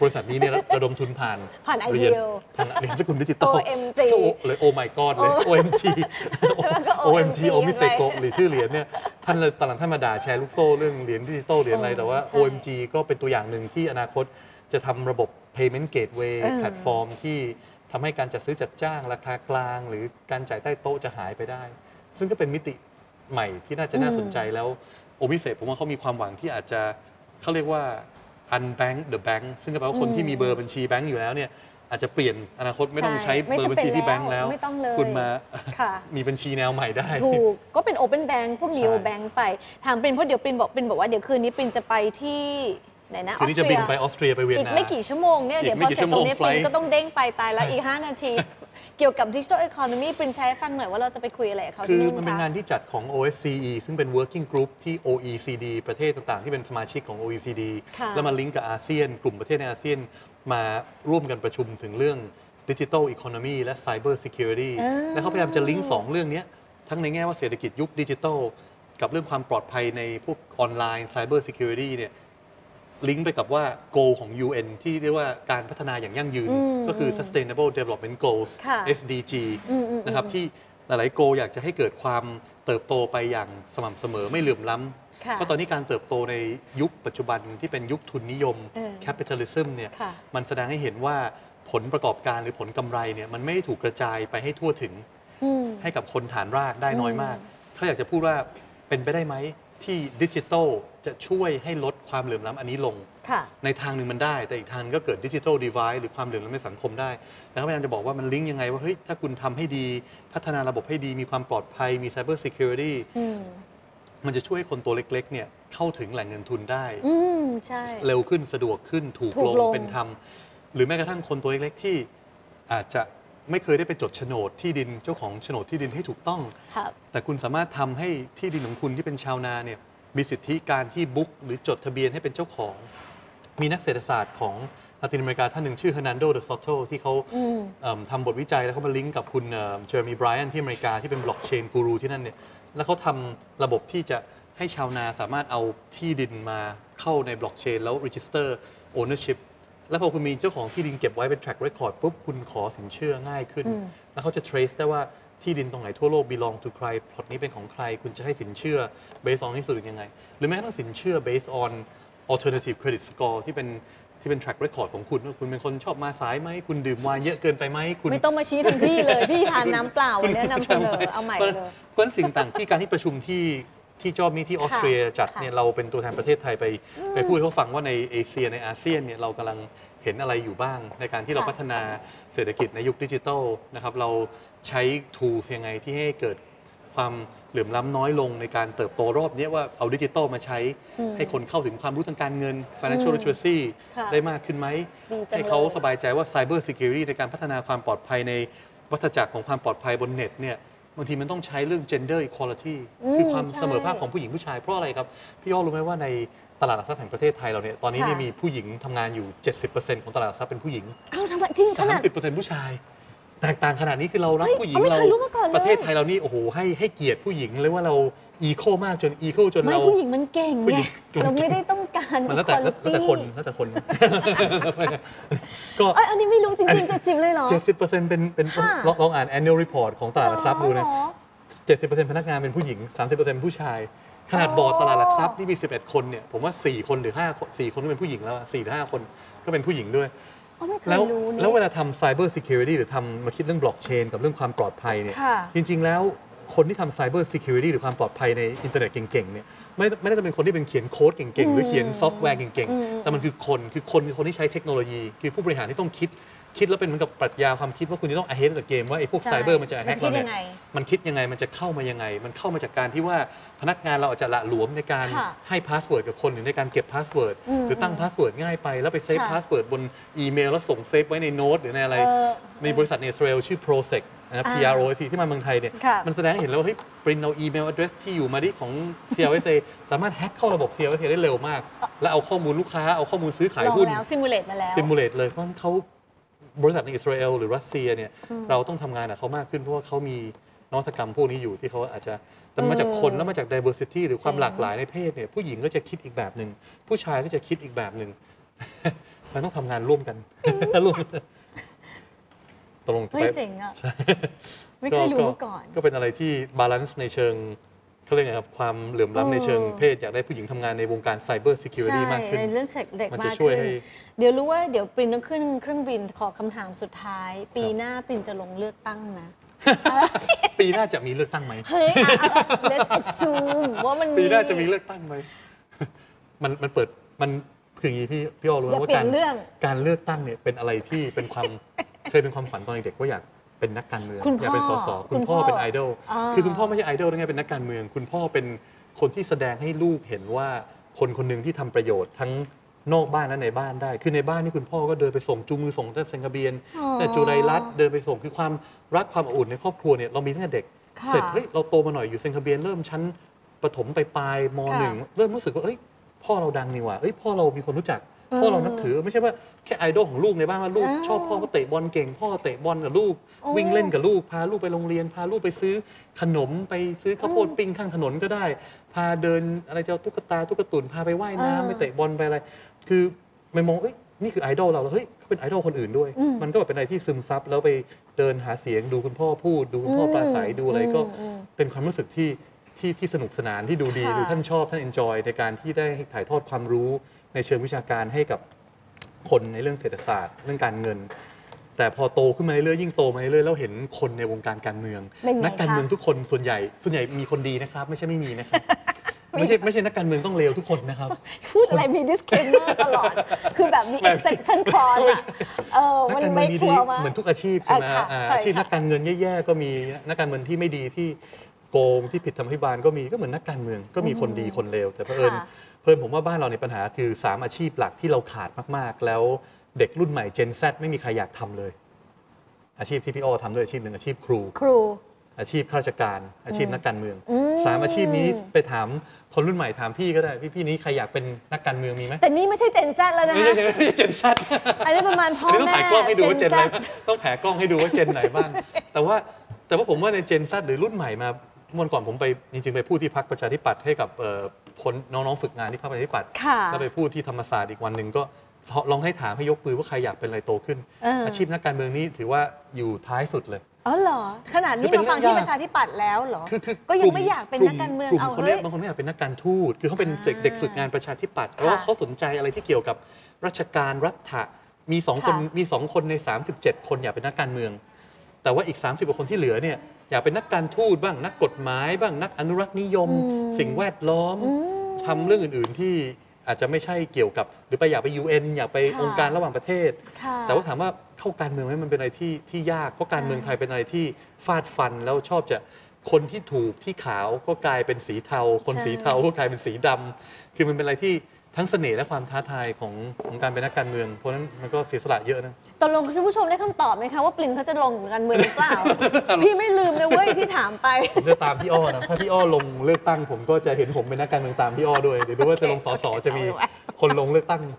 บริษัทนี้เนี่ยระดมทุนผ่านผ่าน ไอ ซี โอ ผ่านเหรียญสกุลดิจิตอล โอ เอ็ม จี เลย Oh my god เลย OMG OMG Omnisepco หรือชื่อเหรียญเนี่ยท่านตอนหลังท่านมาด่าแชร์ลูกโซ่เรื่องเหรียญดิจิตอลเหรียญอะไรแต่ว่า โอ เอ็ม จี ก็เป็นตัวอย่างหนึ่งที่อนาคตจะทำระบบ Payment Gateway แพลตฟอร์มที่ทำให้การจัดซื้อจัดจ้างราคากลางหรือการจ่ายใต้โต๊ะจะหายไปได้ซึ่งก็เป็นมิติใหม่ที่น่าจะน่าสนใจแล้วโอมิเซผมว่าเขามีความหวังที่อาจจะเขาเรียกว่า unbank the bank ซึ่งก็แปลว่าคนที่มีเบอร์บัญชีแบงก์อยู่แล้วเนี่ยอาจจะเปลี่ยนอนาคตไม่ต้องใช้เบอร์บัญชีที่แบงก์แล้วคุณมามีบัญชีแนวใหม่ได้ถูกก็เป็น open bank พวก new bank ไปถามเป็นเพราะเดี๋ยวเป็นบอกเป็นบอกว่าเดี๋ยวคืนนี้เป็นจะไปที่ไหนนะออสเตรียไปออสเตรียไปเวียนนาอีกไม่กี่ชั่วโมงเนี่ยเดี๋ยวพอเสร็จตรงนี้เป็นก็ต้องเด้งไปตายแล้วอีกห้านาทีเกี่ยวกับ Digital Economy เป็นใช้ฟังหน่อยว่าเราจะไปคุยอะไรกับเขาที่นู่นค่ะคือมันเป็นงานที่จัดของ โอ เอส ซี อี ซึ่งเป็น working group ที่ โอ อี ซี ดี ประเทศต่างๆที่เป็นสมาชิกของ โอ อี ซี ดี แล้วมาลิงก์กับอาเซียนกลุ่มประเทศในอาเซียนมาร่วมกันประชุมถึงเรื่อง Digital Economy และ Cyber Security และเขาพยายามจะลิงก์สองเรื่องนี้ทั้งในแง่ว่าเศรษฐกิจยุคดิจิทัลกับเรื่องความปลอดภัยในพวกออนไลน์ Cyber Security เนี่ยลิงก์ไปกับว่า goal ของ ยู เอ็น ที่เรียกว่าการพัฒนาอย่างยั่งยืนก็คือ Sustainable Development Goals เอส ดี จี นะครับที่หลายๆ goal อยากจะให้เกิดความเติบโตไปอย่างสม่ำเสมอไม่เหลื่อมล้ำเพราะตอนนี้การเติบโตในยุคปัจจุบันที่เป็นยุคทุนนิยม Capitalism เนี่ยมันแสดงให้เห็นว่าผลประกอบการหรือผลกำไรเนี่ยมันไม่ถูกกระจายไปให้ทั่วถึงให้กับคนฐานรากได้น้อยมากเขาอยากจะพูดว่าเป็นไปได้ไหมที่ดิจิทัลจะช่วยให้ลดความเหลื่อมล้ำอันนี้ลงในทางหนึ่งมันได้แต่อีกทางก็เกิดดิจิทัลดีไวซ์หรือความเหลื่อมล้ำในสังคมได้แล้วพยายามจะบอกว่ามันลิงก์ยังไงว่าเฮ้ยถ้าคุณทำให้ดีพัฒนาระบบให้ดีมีความปลอดภัยมีไซเบอร์ซิเคียวริตี้มันจะช่วยคนตัวเล็กๆเนี่ยเข้าถึงแหล่งเงินทุนได้เร็วขึ้นสะดวกขึ้นถูกลงเป็นธรรมหรือแม้กระทั่งคนตัวเล็กๆที่อาจจะไม่เคยได้ไปจดโฉนดที่ดินเจ้าของโฉนดที่ดินให้ถูกต้องแต่คุณสามารถทำให้ที่ดินของคุณที่เป็นชาวนาเนี่ยมีสิทธิการที่บุ๊กหรือจดทะเบียนให้เป็นเจ้าของมีนักเศรษฐศาสตร์ของลาตินอเมริกาท่านหนึ่งชื่อเฮอร์นันโด เดอะซอโตที่เขาทำบทวิจัยแล้วเขามาลิงก์กับคุณเจอร์มีไบรอันที่อเมริกาที่เป็นบล็อกเชนกูรูที่นั่นเนี่ยแล้วเขาทำระบบที่จะให้ชาวนาสามารถเอาที่ดินมาเข้าในบล็อกเชนแล้วรีจิสเตอร์โอนเนอร์ชิพแล้วพอคุณมีเจ้าของที่ดินเก็บไว้เป็น track record ปุ๊บคุณขอสินเชื่อง่ายขึ้นแล้วเขาจะ trace ได้ว่าที่ดินตรงไหนทั่วโลก belong to ใคร plot นี้เป็นของใครคุณจะให้สินเชื่อ based on ที่สุดยังไงหรือแม้กระทั่งสินเชื่อ based on alternative credit score ที่เป็นที่เป็น track record ของคุณว่าคุณเป็นคนชอบมาสายไหมคุณดื่มวายเยอะเกินไปไหมคุณไม่ต้องมาชี้ทางพี่เลยพี่ทานน้ำเปล่าเนี่ยนำเสนอเอาใหม่เลยเพราะสิ่งต่างที่การที่ประชุมที่ที่จอบมีที่ออสเตรียจัดเนี่ยเราเป็นตัวแทนประเทศไทยไปไปพูดเขาฟังว่าในเอเชียในอาเซียนเนี่ยเรากำลังเห็นอะไรอยู่บ้างในการที่เราพัฒนาเศรษฐกิจในยุคดิจิทัลนะครับเราใช้ tools ยังไงที่ให้เกิดความเหลื่อมล้ำน้อยลงในการเติบโตรอบนี้ว่าเอาดิจิทัลมาใช้ให้คนเข้าถึงความรู้ทางการเงิน financial literacy ได้มากขึ้นไหมให้เขาสบายใจว่า cyber security ในการพัฒนาความปลอดภัยในวัฏจักรของความปลอดภัยบนเน็ตเนี่ยบางทีมันต้องใช้เรื่อง gender equality คือความเสมอภาคของผู้หญิงผู้ชายเพราะอะไรครับพี่อ้อรู้ไหมว่าในตลาดหลักทรัพย์แห่งประเทศไทยเราเนี่ยตอนนี้มีผู้หญิงทำงานอยู่ เจ็ดสิบเปอร์เซ็นต์ ของตลาดหลักทรัพย์เป็นผู้หญิงอ้าวทำไมจริงขนาด สามสิบเปอร์เซ็นต์ ผู้ชาย แตกต่างขนาดนี้คือเรารักผู้หญิงเราประเทศไทยเรานี่โอ้โหให้ให้เกียรติผู้หญิงหรือว่าเราอีโคมากจนอีโคจนเราผู้หญิงมันเก่งไงเราไม่ได้ต้องการมันแล้วแต่แล้วแต่คนแล้วแต่คนก็อันนี้ไม่รู้จริงๆจะจิบเลยเหรอ เจ็ดสิบเปอร์เซ็นต์ เป็นเป็นลองอ่าน annual report ของตลาดหลักทรัพย์ดูนะ เจ็ดสิบเปอร์เซ็นต์ พนักงานเป็นผู้หญิง สามสิบเปอร์เซ็นต์ ผู้ชายขนาดบอร์ดตลาดหลักทรัพย์ที่มีสิบเอ็ดคนเนี่ยผมว่าสี่คนหรือห้าคนสี่คนก็เป็นผู้หญิงแล้วสี่ถึงห้าคนก็เป็นผู้หญิงด้วยแล้วแล้วเวลาทำ cyber security หรือทำมาคิดเรื่อง blockchain กับเรื่องความปลอดภัยเนี่ยจริงๆแล้วคนที่ทำ cyber security หรือความปลอดภัยในอินเทอร์เน็ตเก่งๆเนี่ยไม่ไม่ได้จะเป็นคนที่เป็นเขียนโค้ดเก่งๆหรือเขียนซอฟต์แวร์เก่งๆแต่มันคือคนคือคนคือคนที่ใช้เทคโนโลยีคือผู้บริหารที่ต้องคิดคิดแล้วเป็นเหมือนกับปรัชญาความคิดว่าคุณจะต้อง ahead of the game ว่าไอ้พวก cyber มันจะ ahead เราเนี่ยมันคิดยังไงมันจะเข้ามายังไงมันเข้ามาจากการที่ว่าพนักงานเราอาจจะละหลวมในการให้ password กับคนหรือในการเก็บ password หรือตั้ง password ง่ายไปแล้วไป save password บนอีเมลแล้วส่ง save ไว้ในโน้ตหรือในอะไรมีบริษัทในอิสราเอลชื่อ Prosecพี อาร์ โอ เอส อี ที่มาเมืองไทยเนี่ยมันแสดงให้เห็นแล้วว่าเฮ้ยปริ้นเอาอีเมล address ที่อยู่มาดิของ ซี แอล เอส เอ สามารถแฮ็กเข้าระบบ ซี แอล เอส เอ ได้เร็วมากแล้วเอาข้อมูลลูกค้าเอาข้อมูลซื้อขายหุ้นแล้ว simulate มาแล้ว simulate เลยเพราะเขาบริษัทในอิสราเอลหรือรัสเซียเนี่ยเราต้องทำงานกับเขามากขึ้นเพราะว่าเขามีนวัตกรรมพวกนี้อยู่ที่เขาอาจจะแต่มาจากคนแล้วมาจาก diversity หรือความหลากหลายในเพศเนี่ยผู้หญิงก็จะคิดอีกแบบนึงผู้ชายก็จะคิดอีกแบบนึงมันต้องทำงานร่วมกันร่วมตรงไปจริงอ่ะไม่เคยรู้มาก่อนก็เป็นอะไรที่บาลานซ์ในเชิงเขาเรียกไงครับความเหลื่อมล้ำในเชิงเพศอยากได้ผู้หญิงทำงานในวงการ Cyber Security มากขึ้นในเรื่องเด็กมากขึ้นเดี๋ยวรู้ว่าเดี๋ยวปรินต้องขึ้นเครื่องบินขอคำถามสุดท้ายปีหน้าปรินจะลงเลือกตั้งนะปีหน้าจะมีเลือกตั้งไหมเฮ้ย let's assume ว่ามันปีหน้าจะมีเลือกตั้งไหมมันมันเปิดมันคืออย่างนี้พี่พี่ออรู้ว่าการการเลือกตั้งเนี่ยเป็นอะไรที่เป็นความเคยเป็นความฝันตอนเด็กว่าอยากเป็นนักการเมืองอยากเป็นสสคุณพ่อเป็นไอดอลคือคุณพ่อไม่ใช่ไอดอลนะไงเป็นนักการเมืองคุณพ่อเป็นคนที่แสดงให้ลูกเห็นว่าคนคนหนึ่งที่ทำประโยชน์ทั้งนอกบ้านและในบ้านได้คือในบ้านนี่คุณพ่อก็เดินไปส่งจูงมือส่งตั้งแต่เซนกเบียนแต่จูไดรัตเดินไปส่งคือความรักความอบอุ่นในครอบครัวเนี่ยเรามีตั้งแต่เด็กเสร็จเฮ้ยเราโตมาหน่อยอยู่เซนกเบียนเริ่มชั้นประถมไปปลายมหนึ่งเริ่มรู้สึกว่าเอ้ยพ่อเราดังนี่หว่าเอ้ยพ่อเรามีคนรู้จักพ่อเรานับถือไม่ใช่ว่าแค่ไอดอลของลูกในบ้านว่าลูกชอบพ่อก็เตะบอลเก่งพ่อเตะบอลกับลูกวิ่งเล่นกับลูกพาลูกไปโรงเรียนพาลูกไปซื้อขนมไปซื้อข้าวโพดปิ้งข้างถนนก็ได้พาเดินอะไรเจ้าตุ๊กตาตุ๊กตุ่นพาไปว่ายน้ำไปเตะบอลไปอะไรคือไม่มองเอ้ยนี่คือไอดอลเราแล้วเฮ้ยเขาเป็นไอดอลคนอื่นด้วยมันก็แบบเป็นอะไรที่ซึมซับแล้วไปเดินหาเสียงดูคุณพ่อพูดดูคุณพ่อปราศัยดูอะไรก็เป็นความรู้สึกที่ที่ที่สนุกสนานที่ดูดีดูท่านชอบท่านเอนจอยในการที่ได้ถ่ายทอดความรู้ในเชิงวิชาการให้กับคนในเรื่องเศรษฐศาสตร์เรื่องการเงินแต่พอโตขึ้นมาเรื่อยๆยิ่งโตมาเรื่อยๆแล้วเห็นคนในวงการการเมืองนักการเมืองทุกคนส่วนใหญ่ส่วนใหญ่มีคนดีนะครับไม่ใช่ไม่มีนะครับไม่ใช่ไม่ใช่นักการเมืองต้องเลวทุกคนนะครับพูดอะไรมี disclaimer ตลอดคือแบบมี exception clause อ่ะเออมันไม่ชัวร์เหมือนทุกอาชีพใช่มั้ยอาชีพนักการเงินแย่ๆก็มีนักการเมืองที่ไม่ดีที่โกงที่ผิดธรรมภิบาลก็มีก็เหมือนนักการเมืองก็มีคนดีคนเลวแต่เผอิญเพิ่มผมว่าบ้านเราในปัญหาคือสามอาชีพหลักที่เราขาดมากๆแล้วเด็กรุ่นใหม่ Gen Z ไม่มีใครอยากทำเลยอาชีพที่พี่อ้อทำด้วยอาชีพหนึ่งอาชีพครูครูอาชีพข้าราชการอาชีพนักการเมืองสามอาชีพนี้ไปถามคนรุ่นใหม่ถามพี่ก็ได้พี่ๆนี้ใครอยากเป็นนักการเมืองมีไหมแต่นี่ไม่ใช่ Gen Z แล้วนะไม่ใช่ไม่ใช่ Gen Z อันนี้ประมาณพ่อแม่ต้องแผ่กล้องให้ดูว่า Gen ไหนต้องแผ่กล้องให้ดูว่า Gen ไหนบ้างแต่ว่าแต่ว่าผมว่าใน Gen Z หรือรุ่นใหม่มาเมื่อก่อนผมไปจริงๆไปพูดที่พรรคประชาธิปัตย์ให้กับคนน้องๆฝึกงานที่พรรคประชาธิปัตย์แล้วไปพูดที่ธรรมศาสตร์อีกวันหนึ่งก็ลองให้ถามให้ยกมือว่าใครอยากเป็นอะไรโตขึ้น อ, อาชีพนักการเมืองนี่ถือว่าอยู่ท้ายสุดเลยอ๋อเหรอขนาดนี้มาฟังที่ประชาธิปัตย์แล้วเหรอก็ยังไม่อยากเป็นนักการเมืองเอาเฮ้ยบางคนไม่อยากเป็นนักการทูตคือเขาเป็นเด็กฝึกงานประชาธิปัตย์เพราะเขาสนใจอะไรที่เกี่ยวกับราชการรัฐะมีสองคนมีสองคนในสามสิบเจ็ดคนอยากเป็นนักการเมืองแต่ว่าอีกสามสิบกว่าคนที่เหลือเนี่ยอยากเป็นนักการทูตบ้างนักกฎหมายบ้างนักอนุรักษ์นิยมสิ่งแวดล้อมทำเรื่องอื่นๆที่อาจจะไม่ใช่เกี่ยวกับหรือไปอยากไป ยู เอ็น อยากไปองค์การระหว่างประเทศแต่ว่าถามว่าเข้าการเมืองไหมมันเป็นอะไรที่ที่ยากเพราะการเมืองไทยเป็นอะไรที่ฟาดฟันแล้วชอบจะคนที่ถูกที่ขาวก็กลายเป็นสีเทาคนสีเทาก็กลายเป็นสีดำคือมันเป็นอะไรที่ทั้งเสน่ห์และความท้าทายของของการเป็นนักการเมืองเพราะนั้นมันก็เสียสละเยอะนะตกลงคุณผู้ชมได้คำตอบไหมคะว่าปรินเขาจะลงการเมืองหรือเปล่า พี่ไม่ลืมนะเว้ยที่ถามไปผมจะตามพี่อ้อนะถ้าพี่อ้อลงเลือกตั้งผมก็จะเห็นผมเป็นนักการเมืองตามพี่อ้อด้วยเดี๋ยวดูว่าจะลงสสจะมีคนลงเลือกตั้ง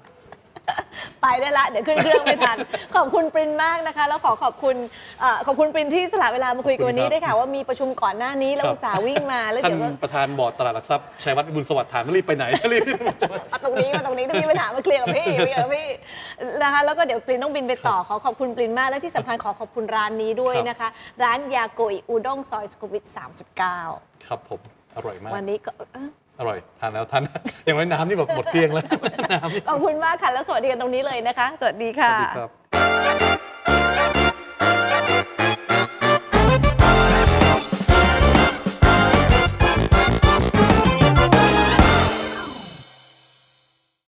ไปได้ละเดี๋ยวขึ้นเครื่องไม่ทันขอบคุณปรินมากนะคะแล้วขอขอบคุณขอบคุณปรินที่สละเวลามาคุยกันวันนี้ได้ค่ะว่ามีประชุมก่อนหน้านี้แล้วอุตส่าห์วิ่งมาแล้วเดี๋ยวท่านประธานบอร์ดตลาดหลักทรัพย์ชัยวัฒน์บุญสวัสดิ์ถามรีบไปไหนรีบตรงนี้มาตรงนี้ถ้ามีปัญหามาเคลียร์กับพี่พี่กับพี่นะคะแล้วก็เดี๋ยวปรินต้องบินไปต่อขอขอบคุณปรินมากและที่สำคัญขอขอบคุณร้านนี้ด้วยนะคะร้านยาโกอิอุด้งซอยสุขุมวิทสามสิบเก้าครับผมอร่อยมากวันนี้ก็อร่อยทานแล้วทานอย่างน้อยน้ำนี่แบบหมดเกลี้ยงแล้วขอบคุณมากค่ะแล้วสวัสดีกันตรงนี้เลยนะคะสวัสดีค่ะ